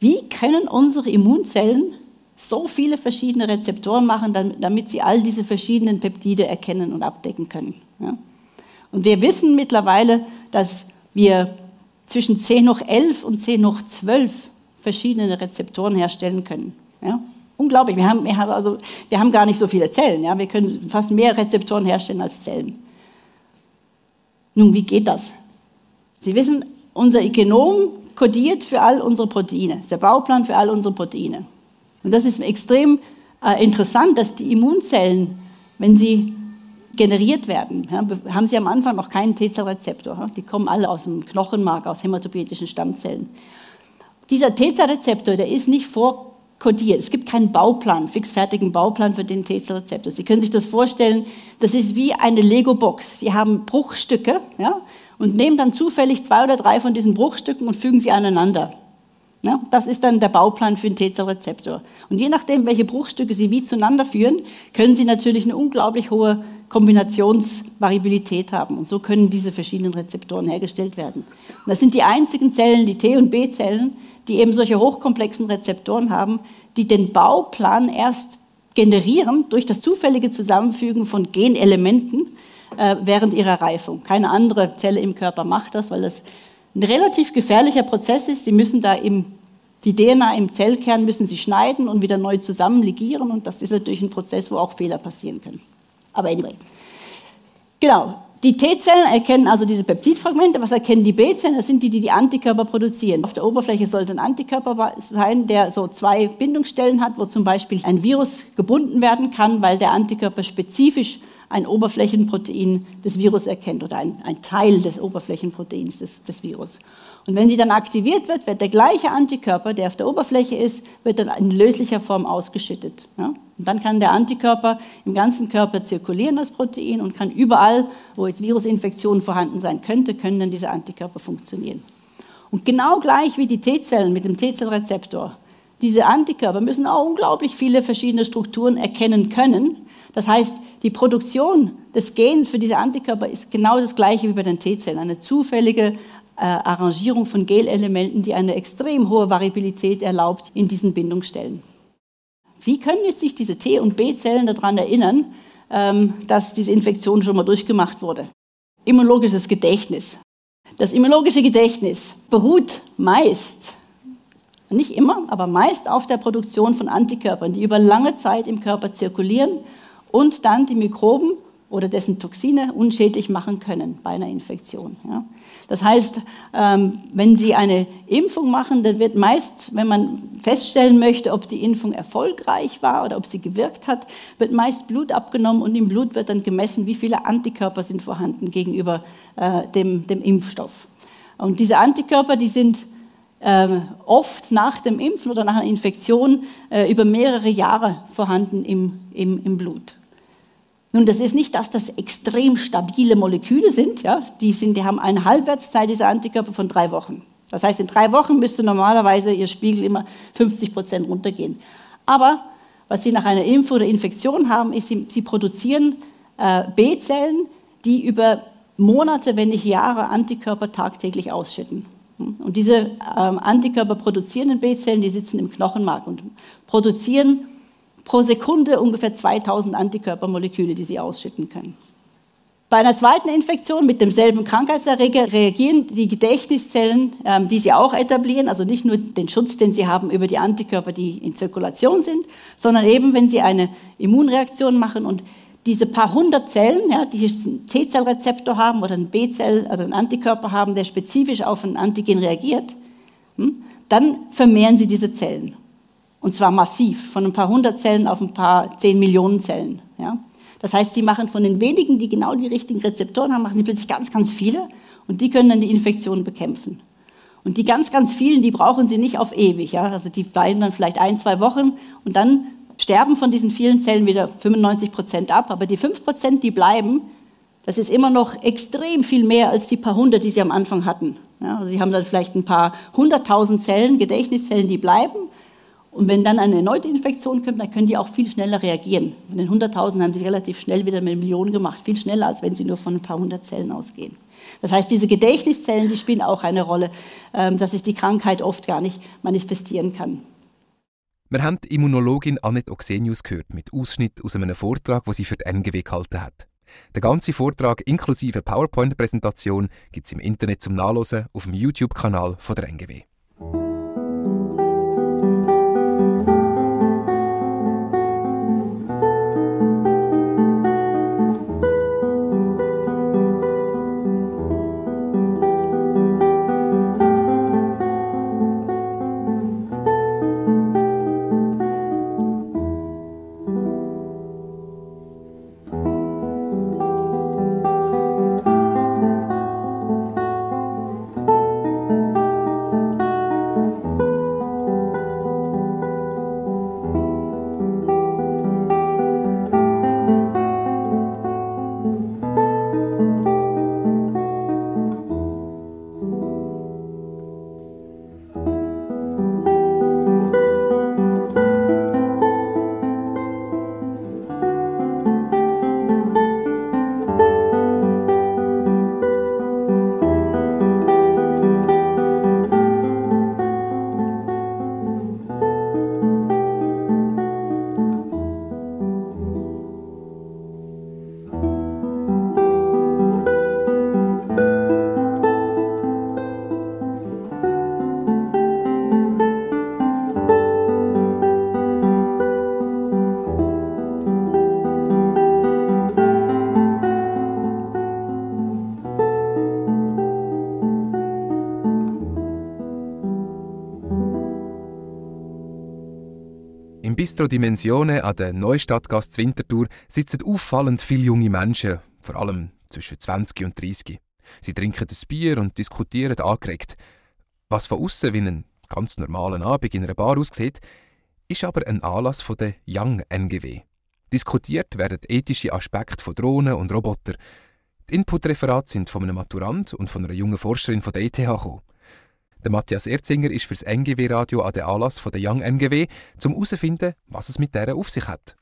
Wie können unsere Immunzellen so viele verschiedene Rezeptoren machen, damit sie all diese verschiedenen Peptide erkennen und abdecken können? Ja? Und wir wissen mittlerweile, dass wir zwischen zehn hoch elf und zehn hoch zwölf verschiedene Rezeptoren herstellen können. Ja? Unglaublich, wir haben, wir, haben also, wir haben gar nicht so viele Zellen. Ja? Wir können fast mehr Rezeptoren herstellen als Zellen. Nun, wie geht das? Sie wissen, unser Genom kodiert für all unsere Proteine. Das ist der Bauplan für all unsere Proteine. Und das ist extrem äh, interessant, dass die Immunzellen, wenn sie generiert werden, ja, haben sie am Anfang noch keinen T-Zellrezeptor. Ja? Die kommen alle aus dem Knochenmark, aus hämatopoietischen Stammzellen. Dieser T-Zellrezeptor, der ist nicht vorkodiert. Es gibt keinen Bauplan, fixfertigen Bauplan für den T-Zellrezeptor. Sie können sich das vorstellen, das ist wie eine Lego-Box. Sie haben Bruchstücke, ja, und nehmen dann zufällig zwei oder drei von diesen Bruchstücken und fügen sie aneinander. Ja, das ist dann der Bauplan für den T-Zellrezeptor. Und je nachdem, welche Bruchstücke Sie wie zueinander führen, können Sie natürlich eine unglaublich hohe Kombinationsvariabilität haben. Und so können diese verschiedenen Rezeptoren hergestellt werden. Und das sind die einzigen Zellen, die T- und B-Zellen, die eben solche hochkomplexen Rezeptoren haben, die den Bauplan erst generieren durch das zufällige Zusammenfügen von Genelementen äh, während ihrer Reifung. Keine andere Zelle im Körper macht das, weil das ein relativ gefährlicher Prozess ist. Sie müssen da im, die D N A im Zellkern müssen Sie schneiden und wieder neu zusammenlegieren und das ist natürlich ein Prozess, wo auch Fehler passieren können. Aber anyway. Genau, die T-Zellen erkennen also diese Peptidfragmente. Was erkennen die B-Zellen? Das sind die, die die Antikörper produzieren. Auf der Oberfläche sollte ein Antikörper sein, der so zwei Bindungsstellen hat, wo zum Beispiel ein Virus gebunden werden kann, weil der Antikörper spezifisch ein Oberflächenprotein des Virus erkennt oder ein, ein Teil des Oberflächenproteins des, des Virus. Und wenn sie dann aktiviert wird, wird der gleiche Antikörper, der auf der Oberfläche ist, wird dann in löslicher Form ausgeschüttet. Ja? Und dann kann der Antikörper im ganzen Körper zirkulieren als Protein und kann überall, wo jetzt Virusinfektionen vorhanden sein könnte, können dann diese Antikörper funktionieren. Und genau gleich wie die T-Zellen mit dem T-Zellrezeptor, diese Antikörper müssen auch unglaublich viele verschiedene Strukturen erkennen können. Das heißt, die Produktion des Gens für diese Antikörper ist genau das gleiche wie bei den T-Zellen. Eine zufällige äh, Arrangierung von Gelelementen, die eine extrem hohe Variabilität erlaubt in diesen Bindungsstellen. Wie können jetzt sich diese T- und B-Zellen daran erinnern, ähm, dass diese Infektion schon mal durchgemacht wurde? Immunologisches Gedächtnis. Das immunologische Gedächtnis beruht meist, nicht immer, aber meist auf der Produktion von Antikörpern, die über lange Zeit im Körper zirkulieren und dann die Mikroben oder dessen Toxine unschädlich machen können bei einer Infektion. Ja. Das heißt, ähm, wenn Sie eine Impfung machen, dann wird meist, wenn man feststellen möchte, ob die Impfung erfolgreich war oder ob sie gewirkt hat, wird meist Blut abgenommen und im Blut wird dann gemessen, wie viele Antikörper sind vorhanden gegenüber äh, dem, dem Impfstoff. Und diese Antikörper, die sind äh, oft nach dem Impfen oder nach einer Infektion äh, über mehrere Jahre vorhanden im, im, im Blut. Nun, das ist nicht, dass das extrem stabile Moleküle sind, ja? Die sind, die haben eine Halbwertszeit dieser Antikörper von drei Wochen. Das heißt, in drei Wochen müsste normalerweise Ihr Spiegel immer fünfzig Prozent runtergehen. Aber was Sie nach einer Impfung oder Infektion haben, ist, Sie, sie produzieren äh, B-Zellen, die über Monate, wenn nicht Jahre, Antikörper tagtäglich ausschütten. Und diese ähm, Antikörper produzierenden B-Zellen, die sitzen im Knochenmark und produzieren pro Sekunde ungefähr zweitausend Antikörpermoleküle, die Sie ausschütten können. Bei einer zweiten Infektion mit demselben Krankheitserreger reagieren die Gedächtniszellen, die Sie auch etablieren, also nicht nur den Schutz, den Sie haben über die Antikörper, die in Zirkulation sind, sondern eben, wenn Sie eine Immunreaktion machen und diese paar hundert Zellen, ja, die hier einen T-Zellrezeptor haben oder einen B-Zell oder einen Antikörper haben, der spezifisch auf ein Antigen reagiert, dann vermehren Sie diese Zellen. Und zwar massiv, von ein paar hundert Zellen auf ein paar zehn Millionen Zellen. Ja? Das heißt, sie machen von den wenigen, die genau die richtigen Rezeptoren haben, machen sie plötzlich ganz, ganz viele und die können dann die Infektion bekämpfen. Und die ganz, ganz vielen, die brauchen sie nicht auf ewig. Ja? Also die bleiben dann vielleicht ein, zwei Wochen und dann sterben von diesen vielen Zellen wieder fünfundneunzig Prozent ab. Aber die fünf Prozent, die bleiben, das ist immer noch extrem viel mehr als die paar hundert, die sie am Anfang hatten. Ja? Also sie haben dann vielleicht ein paar hunderttausend Zellen, Gedächtniszellen, die bleiben. Und wenn dann eine erneute Infektion kommt, dann können die auch viel schneller reagieren. Von den hunderttausend haben sie relativ schnell wieder mit Millionen gemacht, viel schneller, als wenn sie nur von ein paar hundert Zellen ausgehen. Das heißt, diese Gedächtniszellen, die spielen auch eine Rolle, dass sich die Krankheit oft gar nicht manifestieren kann. Wir haben die Immunologin Annette Oxenius gehört, mit Ausschnitt aus einem Vortrag, den sie für die N G W gehalten hat. Der ganze Vortrag inklusive PowerPoint-Präsentation gibt es im Internet zum Nachlesen auf dem YouTube-Kanal von der N G W. Bistro Dimensione an der Neustadtgasse Winterthur sitzen auffallend viele junge Menschen, vor allem zwischen zwanzig und dreissig. Sie trinken ein Bier und diskutieren angeregt. Was von aussen wie einen ganz normalen Abend in einer Bar aussieht, ist aber ein Anlass von der Young N G W. Diskutiert werden ethische Aspekte von Drohnen und Robotern. Die Inputreferate sind von einem Maturant und von einer jungen Forscherin von der E T H gekommen. Der Matthias Erzinger ist für das N G W-Radio an den Anlass von der Young N G W, um herauszufinden, was es mit dieser auf sich hat.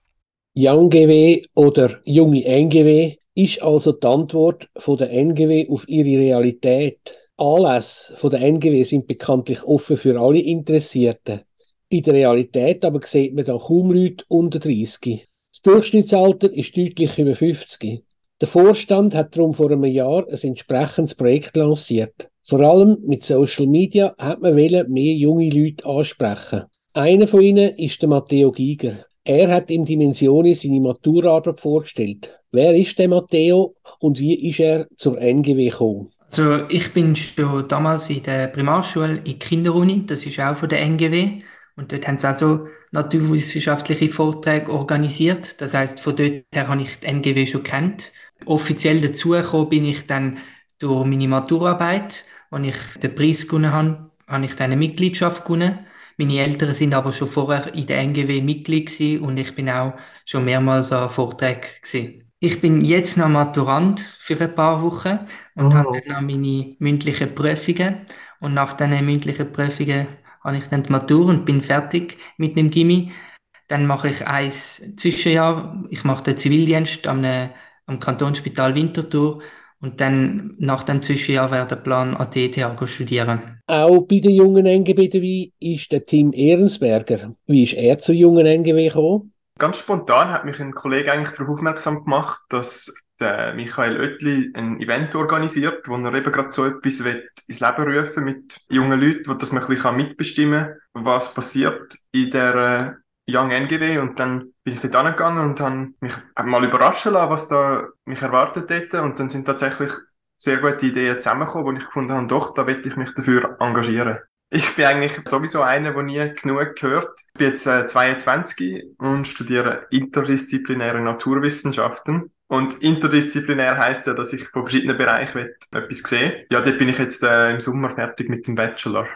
Young G W oder junge N G W ist also die Antwort von der N G W auf ihre Realität. Anlässe von der N G W sind bekanntlich offen für alle Interessierten. In der Realität aber sieht man da kaum Leute unter dreißig. Das Durchschnittsalter ist deutlich über fünfzig. Der Vorstand hat darum vor einem Jahr ein entsprechendes Projekt lanciert. Vor allem mit Social Media hat man wollen, mehr junge Leute ansprechen. Einer von ihnen ist der Matteo Giger. Er hat im Dimensione seine Maturarbeit vorgestellt. Wer ist der Matteo und wie ist er zur N G W gekommen? Also ich bin schon damals in der Primarschule in der Kinderuni, das ist auch von der N G W. Und dort haben sie auch so naturwissenschaftliche Vorträge organisiert. Das heisst, von dort her habe ich die N G W schon gekannt. Offiziell dazugekommen bin ich dann durch meine Maturarbeit, als ich den Preis gewonnen habe, habe ich dann eine Mitgliedschaft gewonnen. Meine Eltern sind aber schon vorher in der N G W Mitglied gewesen und ich bin auch schon mehrmals an Vorträgen gewesen. Ich bin jetzt noch Maturant für ein paar Wochen und oh. habe dann noch meine mündlichen Prüfungen. Und nach diesen mündlichen Prüfungen habe ich dann die Matur und bin fertig mit dem Gymi. Dann mache ich ein Zwischenjahr. Ich mache den Zivildienst am, am Kantonsspital Winterthur. Und dann nach dem Zwischenjahr wäre der Plan, an der E T H studieren. Auch bei den jungen N G W dabei ist der Tim Ehrensberger. Wie ist er zur jungen N G W gekommen? Ganz spontan hat mich ein Kollege eigentlich darauf aufmerksam gemacht, dass der Michael Oettli ein Event organisiert, wo er eben gerade so etwas ins Leben rufen mit jungen Leuten, wo das man ein bisschen mitbestimmen kann, was passiert in der Young N G W. Und dann bin ich dort angegangen und habe mich mal überraschen lassen, was da mich erwartet hätte. Und dann sind tatsächlich sehr gute Ideen zusammengekommen, wo ich gefunden habe, doch, da will ich mich dafür engagieren. Ich bin eigentlich sowieso einer, der nie genug gehört. Ich bin jetzt äh, zweiundzwanzig und studiere interdisziplinäre Naturwissenschaften. Und interdisziplinär heisst ja, dass ich von verschiedenen Bereichen etwas sehe. Ja, dort bin ich jetzt äh, im Sommer fertig mit dem Bachelor.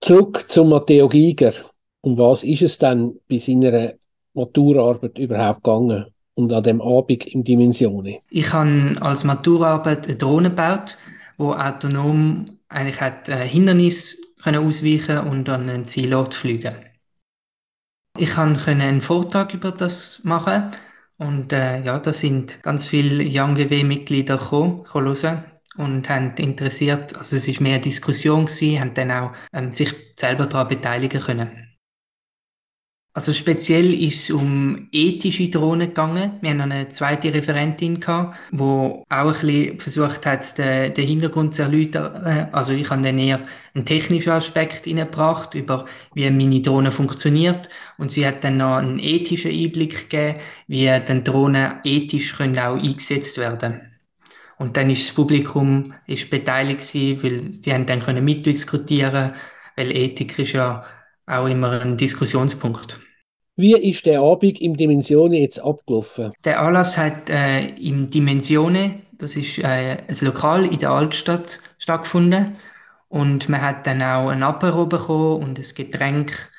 Zurück zu Matteo Giger. Um was ist es denn bei seiner Maturarbeit überhaupt gegangen? Und an dem Abend in Dimensione. Ich habe als Maturarbeit eine Drohne gebaut, die autonom eigentlich hat Hindernisse ausweichen und an einen Zielort fliegen. Ich konnte einen Vortrag über das machen und äh, ja, da sind ganz viele Young-G W-Mitglieder gekommen, hören und haben interessiert, also es war mehr eine Diskussion gewesen, haben dann auch ähm, sich selber daran beteiligen können. Also speziell ist es um ethische Drohnen gegangen. Wir hatten eine zweite Referentin, die auch ein bisschen versucht hat, den, den Hintergrund zu erläutern. Also ich habe dann eher einen technischen Aspekt hineingebracht, über wie meine Drohne funktioniert. Und sie hat dann noch einen ethischen Einblick gegeben, wie dann Drohnen ethisch können auch eingesetzt werden können. Und dann ist das Publikum ist beteiligt gewesen, weil sie haben dann können mitdiskutieren, weil Ethik ist ja auch immer ein Diskussionspunkt. Wie ist der Abend im Dimensione jetzt abgelaufen? Der Anlass hat äh, im Dimensione, das ist äh, ein Lokal in der Altstadt, stattgefunden. Und man hat dann auch ein Apéro bekommen und ein Getränk.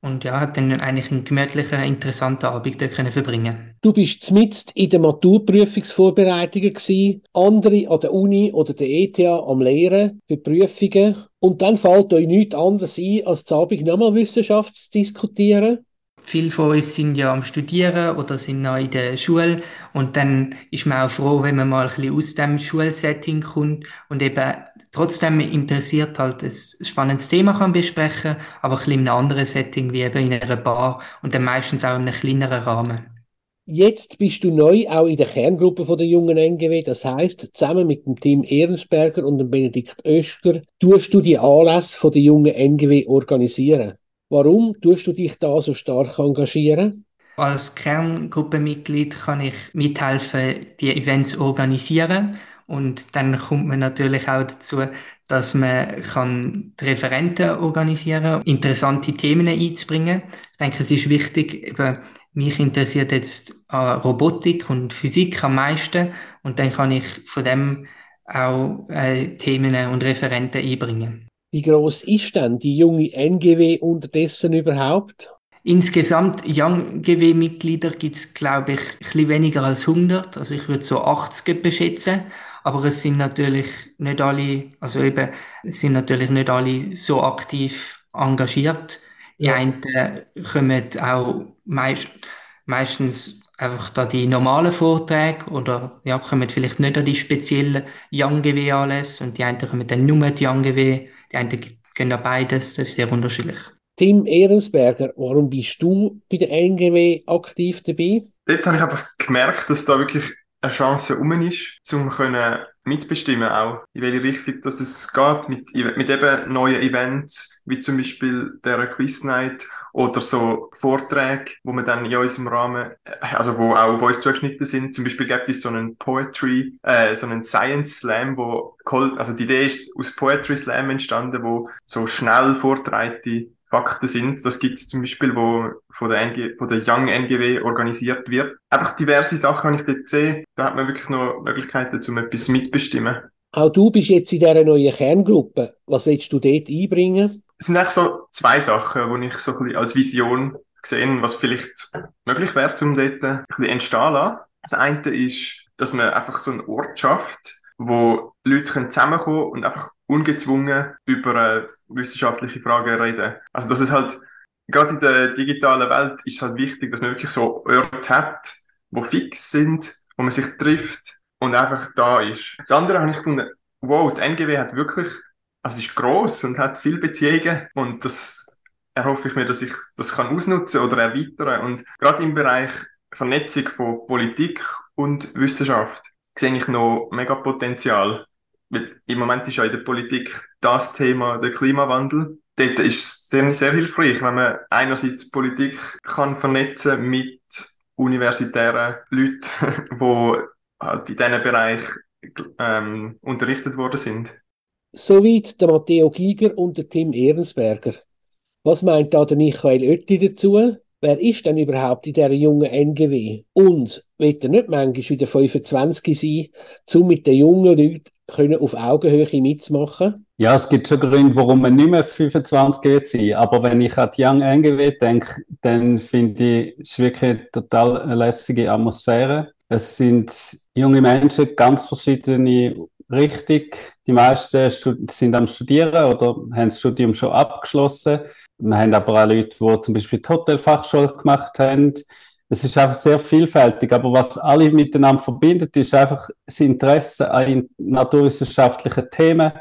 Und ja, hat dann eigentlich einen gemütlichen, interessanten Abend dort können verbringen. Du bist mitten in den Maturprüfungsvorbereitungen gewesen, andere an der Uni oder der E T H am Lehren für Prüfungen. Und dann fällt euch nichts anderes ein, als zu Abend nochmal Wissenschaft zu diskutieren. Viele von uns sind ja am Studieren oder sind noch in der Schule. Und dann ist man auch froh, wenn man mal ein bisschen aus dem Schulsetting kommt und eben trotzdem interessiert halt ein spannendes Thema kann besprechen, aber ein bisschen in einem anderen Setting wie eben in einer Bar und dann meistens auch in einem kleineren Rahmen. Jetzt bist du neu auch in der Kerngruppe von der jungen N G W, das heisst, zusammen mit dem Tim Ehrensberger und dem Benedikt Oeschger tust du die Anlässe von der jungen N G W organisieren. Warum tust du dich da so stark engagieren? Als Kerngruppenmitglied kann ich mithelfen, die Events zu organisieren. Und dann kommt man natürlich auch dazu, dass man kann die Referenten organisieren kann, interessante Themen einzubringen. Ich denke, es ist wichtig, eben, mich interessiert jetzt Robotik und Physik am meisten. Und dann kann ich von dem auch äh, Themen und Referenten einbringen. Wie gross ist denn die junge N G W unterdessen überhaupt? Insgesamt Young-G W-Mitglieder gibt es, glaube ich, ein bisschen weniger als hundert. Also ich würde so achtzig beschätzen. Aber es sind natürlich nicht alle, also eben, es sind natürlich nicht alle so aktiv engagiert. Die ja. einen kommen auch meist, meistens einfach da die normalen Vorträge oder ja, kommen vielleicht nicht an die speziellen Young-G W-Anlässe und die einen kommen dann nur die Young-G W. Die einen können auch beides, das ist sehr unterschiedlich. Tim Ehrensberger, warum bist du bei der N G W aktiv dabei? Dort habe ich einfach gemerkt, dass da wirklich eine Chance rum ist, um mitbestimmen können, auch in welche Richtung dass es geht, mit, mit eben neuen Events, wie zum Beispiel dieser Quiz Night oder so Vorträge, wo wir dann in unserem Rahmen, also wo auch Voice zugeschnitten sind. Zum Beispiel gibt es so einen Poetry, äh, so einen Science Slam, wo, also die Idee ist aus Poetry Slam entstanden, wo so schnell vorträgte Fakten sind. Das gibt es zum Beispiel, wo von der, N G, von der Young N G W organisiert wird. Einfach diverse Sachen habe ich dort gesehen. Da hat man wirklich noch Möglichkeiten, um etwas mitbestimmen. Auch du bist jetzt in dieser neuen Kerngruppe. Was willst du dort einbringen? Es sind eigentlich so zwei Sachen, die ich so ein bisschen als Vision sehe, was vielleicht möglich wäre, um dort ein bisschen entstehen zu lassen. Das eine ist, dass man einfach so einen Ort schafft, wo Leute zusammenkommen und einfach ungezwungen über wissenschaftliche Fragen reden. Also das ist halt, gerade in der digitalen Welt ist es halt wichtig, dass man wirklich so Orte hat, die fix sind, wo man sich trifft und einfach da ist. Das andere habe ich gefunden, wow, die N G W hat wirklich, also ist gross und hat viele Beziehungen und das erhoffe ich mir, dass ich das kann ausnutzen oder erweitern. Und gerade im Bereich Vernetzung von Politik und Wissenschaft sehe ich noch mega Potenzial. Weil im Moment ist ja in der Politik das Thema der Klimawandel. Dort ist es sehr, sehr hilfreich, wenn man einerseits Politik kann vernetzen mit universitären Leuten, die halt in diesem Bereich ähm, unterrichtet worden sind. Soweit der Matteo Giger und der Tim Ehrensberger. Was meint da der Michael Oetti dazu? Wer ist denn überhaupt in dieser jungen N G W? Und wird er nicht manchmal wieder fünfundzwanzig sein, um mit den jungen Leuten können auf Augenhöhe mitzumachen? Ja, es gibt schon Gründe, warum man nicht mehr fünfundzwanzig wird sein. Aber wenn ich an die Young N G W denke, dann finde ich, es wirklich eine total lässige Atmosphäre. Es sind junge Menschen, ganz verschiedene Richtungen. Die meisten stud- sind am Studieren oder haben das Studium schon abgeschlossen. Wir haben aber auch Leute, die zum Beispiel die Hotelfachschule gemacht haben. Es ist einfach sehr vielfältig, aber was alle miteinander verbindet, ist einfach das Interesse an naturwissenschaftlichen Themen,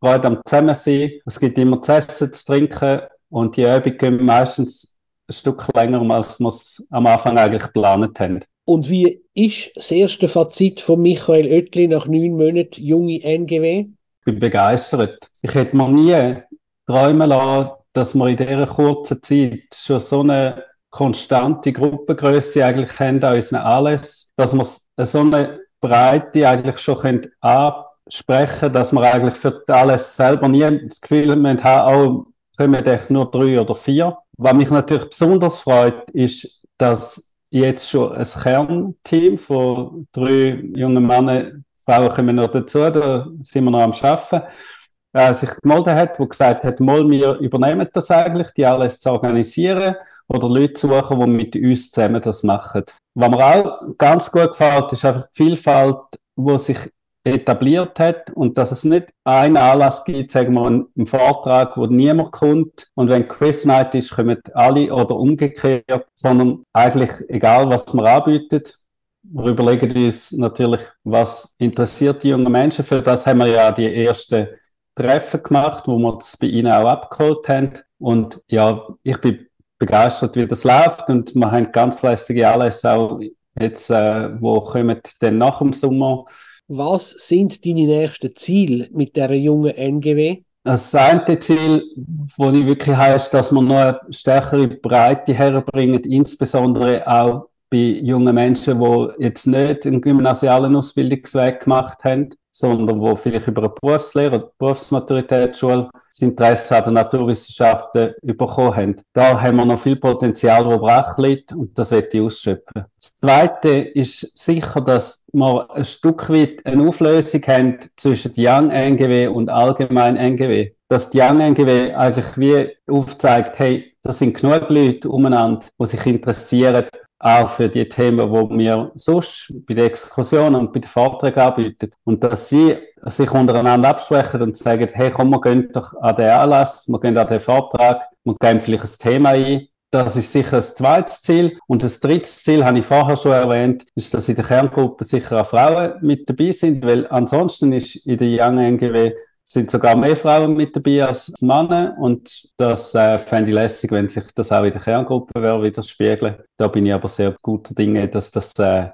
Freude am Zusammensein. Es gibt immer zu essen, zu trinken und die Übungen gehen meistens ein Stück länger, als wir es am Anfang eigentlich geplant haben. Und wie ist das erste Fazit von Michael Oettli nach neun Monaten junge N G W? Ich bin begeistert. Ich hätte mir nie träumen lassen, dass wir in dieser kurzen Zeit schon so eine konstante Gruppengröße eigentlich haben an unseren Anlässen, dass wir so eine Breite eigentlich schon ansprechen können, dass wir eigentlich für die Anlässe selber nie das Gefühl haben, oh, kommen echt nur drei oder vier. Was mich natürlich besonders freut, ist, dass jetzt schon ein Kernteam von drei jungen Männern, Frauen kommen noch dazu, da sind wir noch am Arbeiten, sich gemeldet hat, der gesagt hat, mal, wir übernehmen das eigentlich, die alles zu organisieren oder Leute zu suchen, die mit uns zusammen das machen. Was mir auch ganz gut gefällt, ist einfach die Vielfalt, die sich etabliert hat und dass es nicht einen Anlass gibt, sagen wir einen Vortrag, wo niemand kommt und wenn Quiz Night ist, kommen alle oder umgekehrt, sondern eigentlich egal, was man anbietet. Wir überlegen uns natürlich, was interessiert die jungen Menschen. Für das haben wir ja die ersten Treffen gemacht, wo wir das bei ihnen auch abgeholt haben. Und ja, ich bin begeistert, wie das läuft. Und wir haben ganz lässige Anlässe auch jetzt, äh, wo kommen dann nach dem Sommer. Was sind deine nächsten Ziele mit dieser jungen N G W? Das eine Ziel, das ich wirklich habe, ist, dass wir noch eine stärkere Breite herbringen, insbesondere auch bei jungen Menschen, die jetzt nicht einen gymnasialen Ausbildungsweg gemacht haben, sondern wo vielleicht über eine Berufslehre oder Berufsmaturitätsschule das Interesse an den Naturwissenschaften bekommen haben. Da haben wir noch viel Potenzial, das brach liegt, und das möchte ich ausschöpfen. Das Zweite ist sicher, dass wir ein Stück weit eine Auflösung haben zwischen Young N G W und allgemein N G W. Dass die Young N G W eigentlich wie aufzeigt, hey, da sind genug Leute umeinander, die sich interessieren, auch für die Themen, die wir sonst bei den Exkursionen und bei den Vorträgen anbieten. Und dass sie sich untereinander absprechen und sagen, hey, komm, wir gehen doch an den Anlass, wir gehen an den Vortrag, wir geben vielleicht ein Thema ein. Das ist sicher das zweite Ziel. Und das dritte Ziel, habe ich vorher schon erwähnt, ist, dass in der Kerngruppe sicher auch Frauen mit dabei sind, weil ansonsten ist in der Young N G W sind sogar mehr Frauen mit dabei als Männer und das äh, fände ich lässig, wenn sich das auch in der Kerngruppe widerspiegeln würde. Da bin ich aber sehr guter Dinge, dass das äh,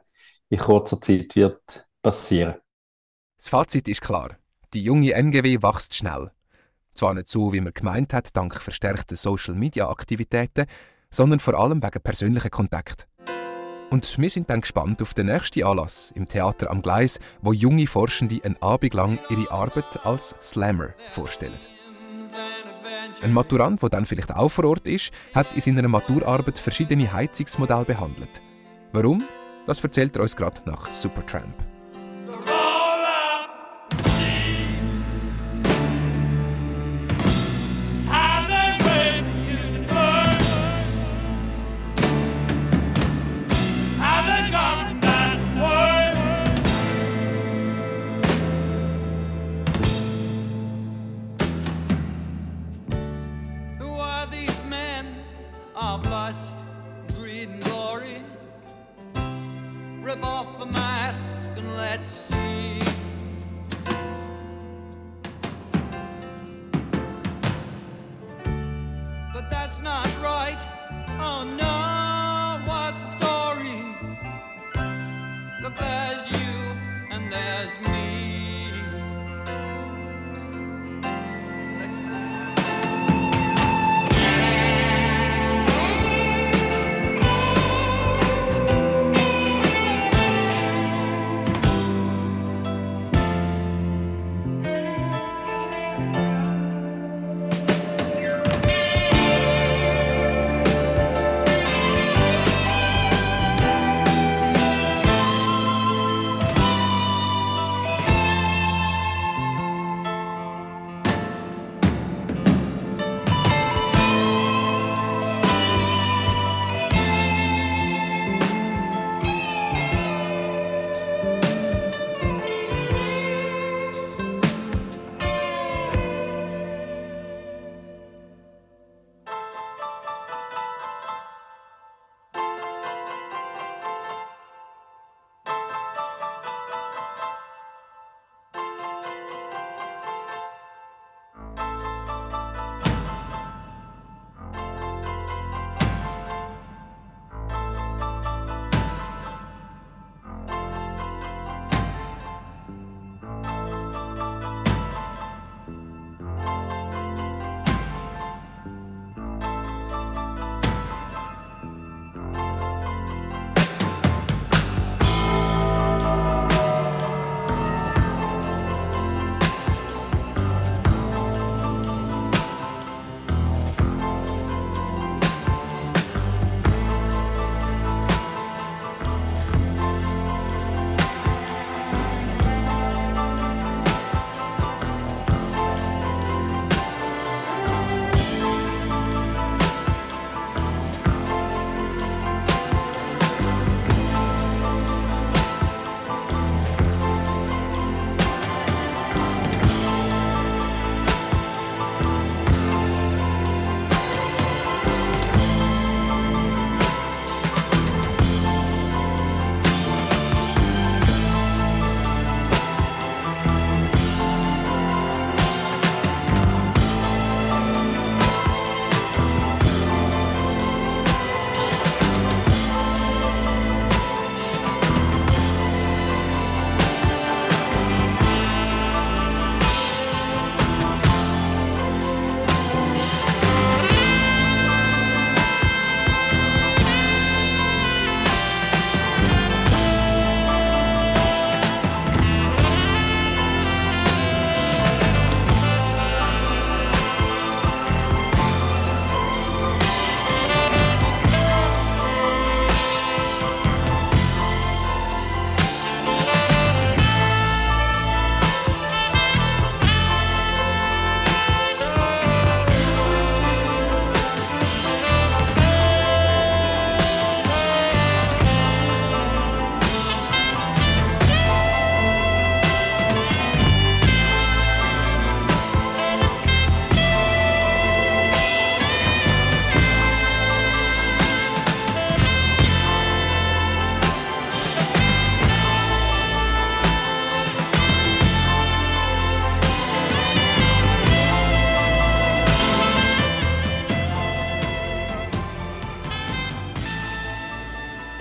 in kurzer Zeit wird passieren. Das Fazit ist klar. Die junge N G W wächst schnell. Zwar nicht so, wie man gemeint hat, dank verstärkter Social-Media-Aktivitäten, sondern vor allem wegen persönlichen Kontakten. Und wir sind dann gespannt auf den nächsten Anlass im Theater am Gleis, wo junge Forschende einen Abend lang ihre Arbeit als Slammer vorstellen. Ein Maturant, der dann vielleicht auch vor Ort ist, hat in seiner Maturarbeit verschiedene Heizungsmodelle behandelt. Warum? Das erzählt er uns gerade nach Supertramp.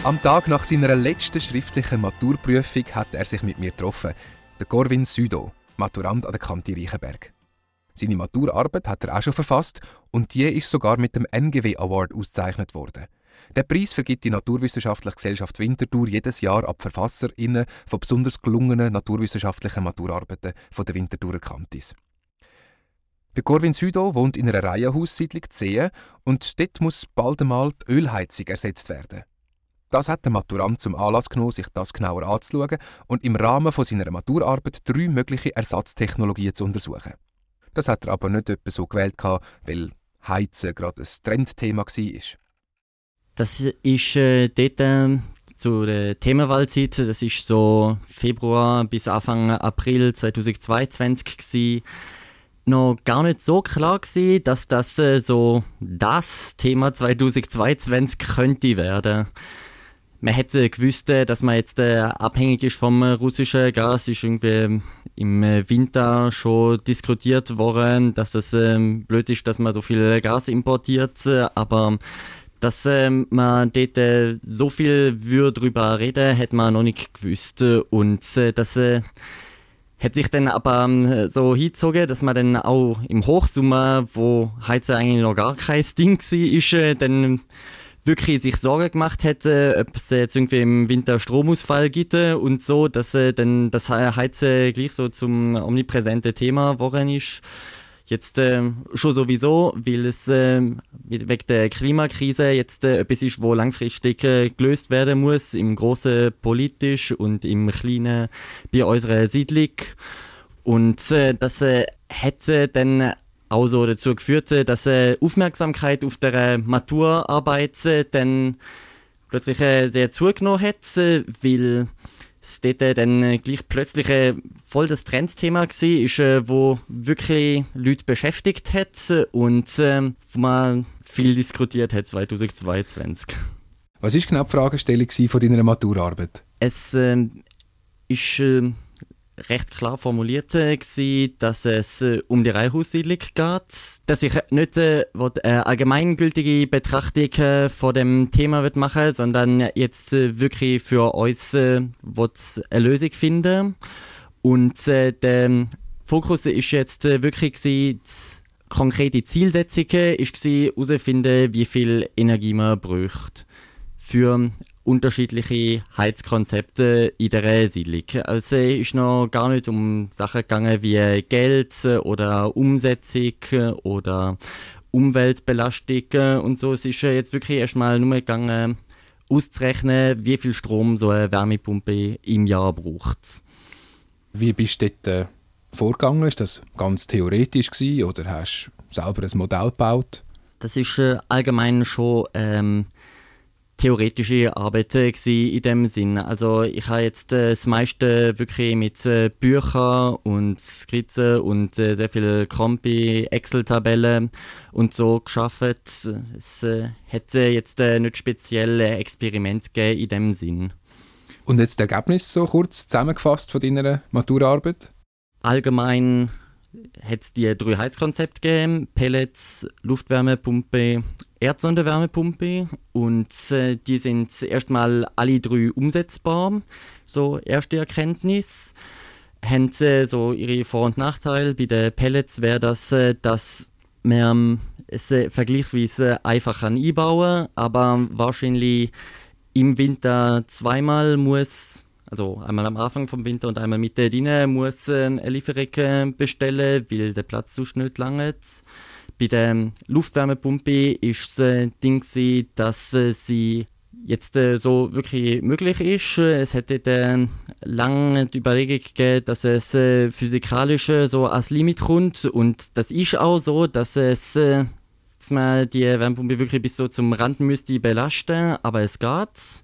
Am Tag nach seiner letzten schriftlichen Maturprüfung hat er sich mit mir getroffen, der Corwin Südow, Maturant an der Kanti Reichenberg. Seine Maturarbeit hat er auch schon verfasst und die ist sogar mit dem N G W Award ausgezeichnet worden. Der Preis vergibt die Naturwissenschaftliche Gesellschaft Winterthur jedes Jahr an die VerfasserInnen von besonders gelungenen naturwissenschaftlichen Maturarbeiten von der Winterthurer Kantis. Der Corwin Südow wohnt in einer Reihenhaussiedlung Zehen und dort muss bald einmal die Ölheizung ersetzt werden. Das hat der Maturant zum Anlass genommen, sich das genauer anzuschauen und im Rahmen von seiner Maturarbeit drei mögliche Ersatztechnologien zu untersuchen. Das hat er aber nicht etwa so gewählt, weil Heizen gerade ein Trendthema war. Das ist äh, dort äh, zur äh, Themenwahlzeit, das war so Februar bis Anfang April zweitausendzweiundzwanzig gewesen. Noch gar nicht so klar gewesen, dass das äh, so das Thema zweitausendzweiundzwanzig könnte werden. Man hätte gewusst, dass man jetzt äh, abhängig ist vom äh, russischen Gas, ist irgendwie im äh, Winter schon diskutiert worden, dass es äh, blöd ist, dass man so viel Gas importiert, äh, aber dass äh, man dort äh, so viel darüber reden würde, hätte man noch nicht gewusst. Und äh, das äh, hat sich dann aber äh, so hingezogen, dass man dann auch im Hochsommer, wo Heizen eigentlich noch gar kein Ding war, äh, dann wirklich sich Sorgen gemacht hätte, ob es jetzt irgendwie im Winter Stromausfall gibt und so, dass äh, dann das Heizen gleich so zum omnipräsenten Thema geworden ist. Jetzt äh, schon sowieso, weil es äh, wegen der Klimakrise jetzt äh, etwas ist, wo langfristig äh, gelöst werden muss, im Großen politisch und im Kleinen bei unserer Siedlung. Und äh, das äh, hätte dann auch so dazu geführt, dass äh, Aufmerksamkeit auf der Maturarbeit äh, dann plötzlich äh, sehr zugenommen hat, äh, weil es dort dann gleich plötzlich äh, voll das Trendthema gsi ist, äh, wo wirklich Leute beschäftigt hat und äh, wo man viel diskutiert hat zweitausendzweiundzwanzig. Was war genau die Fragestellung von deiner Maturarbeit? Es äh, ist äh, recht klar formuliert, äh, gewesen, dass es äh, um die Reihenhaussiedlung geht. Dass ich nicht äh, eine allgemeingültige Betrachtung äh, von dem Thema wird machen, sondern jetzt äh, wirklich für uns äh, eine Lösung finden. Und äh, der Fokus war jetzt äh, wirklich gewesen, die konkrete Zielsetzung herauszufinden, wie viel Energie man braucht für unterschiedliche Heizkonzepte in der Siedlung. Also es ist noch gar nicht um Sachen gegangen wie Geld oder Umsetzung oder Umweltbelastung und so. Es ist jetzt wirklich erstmal nur gegangen, auszurechnen, wie viel Strom so eine Wärmepumpe im Jahr braucht. Wie bist du dort äh, vorgegangen? Ist das ganz theoretisch gewesen, oder hast du selber ein Modell gebaut? Das ist äh, allgemein schon ähm, theoretische Arbeit gsi in dem Sinn. Also ich habe jetzt äh, das meiste wirklich mit äh, Büchern und Skizzen und äh, sehr viele Kompi, Excel-Tabellen und so gearbeitet. Es äh, hätte jetzt äh, nicht spezielle Experimente gegeben in dem Sinn. Und jetzt das Ergebnis so kurz zusammengefasst von deiner Maturarbeit? Allgemein hat es die drei Heizkonzepte gegeben: Pellets, Luftwärmepumpe, Erdsondenwärmepumpe, und äh, die sind erstmal alle drei umsetzbar, so erste Erkenntnis. Haben äh, so ihre Vor- und Nachteile. Bei den Pellets wäre das, äh, dass man es äh, vergleichsweise einfach einbauen kann, aber wahrscheinlich im Winter zweimal muss, also einmal am Anfang vom Winter und einmal Mitte rein, muss äh, eine Lieferung bestellen, weil der Platz sonst nicht langt. Bei der Luftwärmepumpe ist das äh, Ding, dass äh, sie jetzt äh, so wirklich möglich ist. Es hat äh, lange die Überlegung gegeben, dass es äh, physikalisch äh, so ans Limit kommt. Und das ist auch so, dass, es, äh, dass man die Wärmepumpe wirklich bis so zum Rand müsste belasten, aber es geht.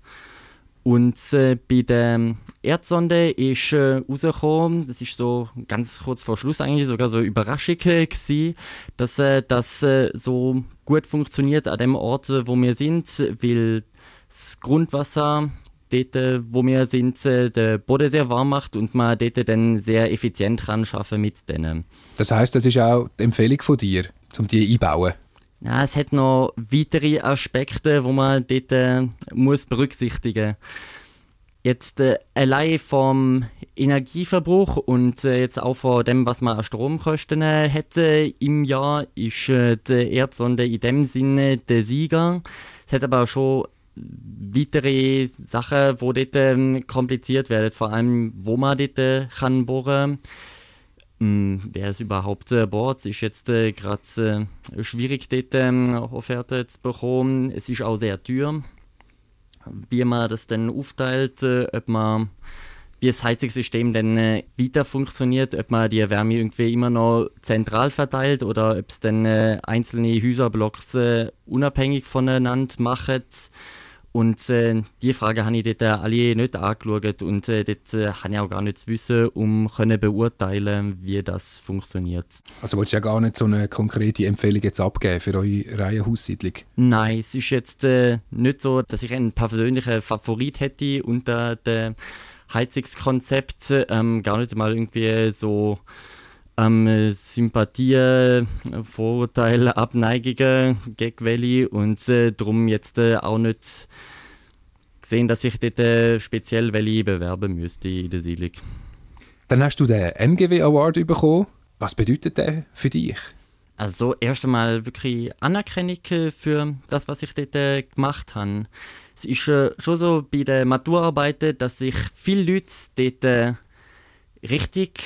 Und äh, bei der Erdsonde ist äh, rausgekommen, das ist so ganz kurz vor Schluss eigentlich sogar so eine Überraschung äh, gewesen, dass äh, das äh, so gut funktioniert an dem Ort, wo wir sind, weil das Grundwasser dort, äh, wo wir sind, äh, den Boden sehr warm macht und man dort dann sehr effizient kann arbeiten mit denen. Das heisst, das ist auch die Empfehlung von dir, um die einzubauen? Ja, es hat noch weitere Aspekte, die man dort äh, muss berücksichtigen muss. Jetzt äh, allein vom Energieverbrauch und äh, jetzt auch von dem, was man an Stromkosten äh, hätte im Jahr, ist äh, die Erdsonde in dem Sinne der Sieger. Es hat aber schon weitere Sachen, die dort äh, kompliziert werden, vor allem wo man dort äh, kann bohren. Hm, wer es überhaupt äh, bohrt, es ist jetzt äh, gerade äh, schwierig, dort äh, Offerten zu bekommen. Es ist auch sehr teuer. Wie man das dann aufteilt, äh, ob man wie das Heizungssystem dann äh, weiter funktioniert, ob man die Wärme irgendwie immer noch zentral verteilt oder ob es dann äh, einzelne Häuserblocks äh, unabhängig voneinander machen. Und äh, die Frage habe ich dort alle nicht angeschaut und äh, dort äh, habe ich auch gar nichts zu wissen, um können beurteilen, wie das funktioniert. Also willst du ja gar nicht so eine konkrete Empfehlung jetzt abgeben für eure Reihenhaussiedlung? Nein, es ist jetzt äh, nicht so, dass ich einen persönlichen Favorit hätte unter den Heizungskonzept, ähm, gar nicht mal irgendwie so ähm, Sympathie, Vorurteile, Abneigungen gegen welche und äh, darum jetzt äh, auch nicht gesehen, dass ich dort äh, speziell welche bewerben müsste in der Siedlung. Dann hast du den N G W Award bekommen. Was bedeutet der für dich? Also erst einmal wirklich Anerkennung für das, was ich dort äh, gemacht habe. Es ist äh, schon so bei den Maturarbeiten, dass sich viele Leute dort äh, richtig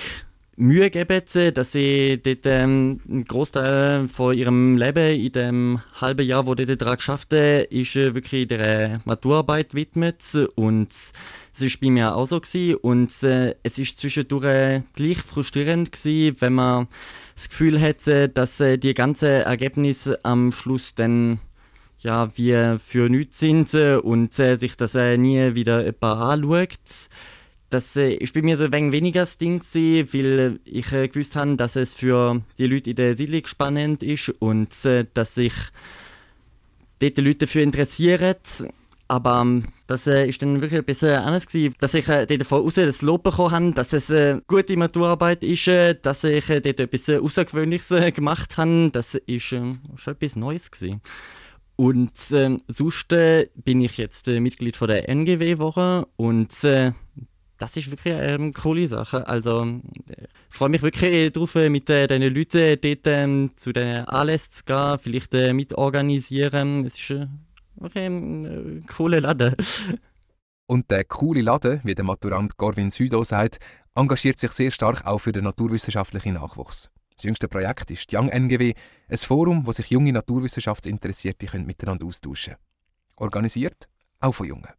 Mühe geben, dass sie dort äh, einen Großteil von ihrem Leben in dem halben Jahr, wo dort daran geschafft haben, ist äh, wirklich der Maturarbeit widmet. Und das war bei mir auch so gewesen. Und äh, es war zwischendurch gleich frustrierend gewesen, wenn man das Gefühl hatte, dass äh, die ganzen Ergebnisse am Schluss dann ja, wie für nichts sind und äh, sich das äh, nie wieder jemand anschaut. Das äh, ist bei mir so ein wenig weniger das Ding gewesen, weil ich äh, gewusst habe, dass es für die Leute in der Siedlung spannend ist und äh, dass sich dort die Leute dafür interessieren. Aber ähm, das war äh, dann wirklich ein bisschen anders gewesen, dass ich äh, dort von außen das Lob bekommen habe, dass es eine äh, gute Maturarbeit ist, äh, dass ich äh, dort etwas Außergewöhnliches äh, gemacht habe. Das war äh, schon etwas Neues gewesen. Und äh, sonst äh, bin ich jetzt äh, Mitglied von der N G W-Woche und äh, das ist wirklich eine coole Sache. Also äh, ich freue mich wirklich darauf, mit äh, diesen Leuten dort äh, zu den Anlässen zu gehen, vielleicht äh, mit organisieren. Es ist äh, okay, ein äh, cooler Laden. Und der coole Laden, wie der Maturant Corvin Südow sagt, engagiert sich sehr stark auch für den naturwissenschaftlichen Nachwuchs. Das jüngste Projekt ist Young N G W, ein Forum, wo sich junge Naturwissenschaftsinteressierte miteinander austauschen können. Organisiert auch von Jungen.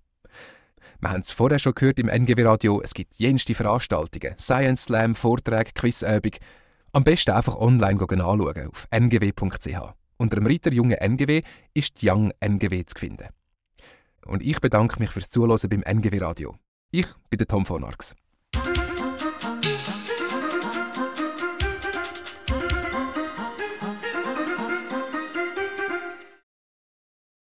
Wir haben es vorher schon gehört im N G W-Radio, es gibt jenste Veranstaltungen, Science Slam, Vorträge, Quizübung. Am besten einfach online anschauen auf n g w punkt c h. Unter dem Reiter Junge N G W ist Young N G W zu finden. Und ich bedanke mich fürs Zuhören beim N G W-Radio. Ich bin der Tom von Arx.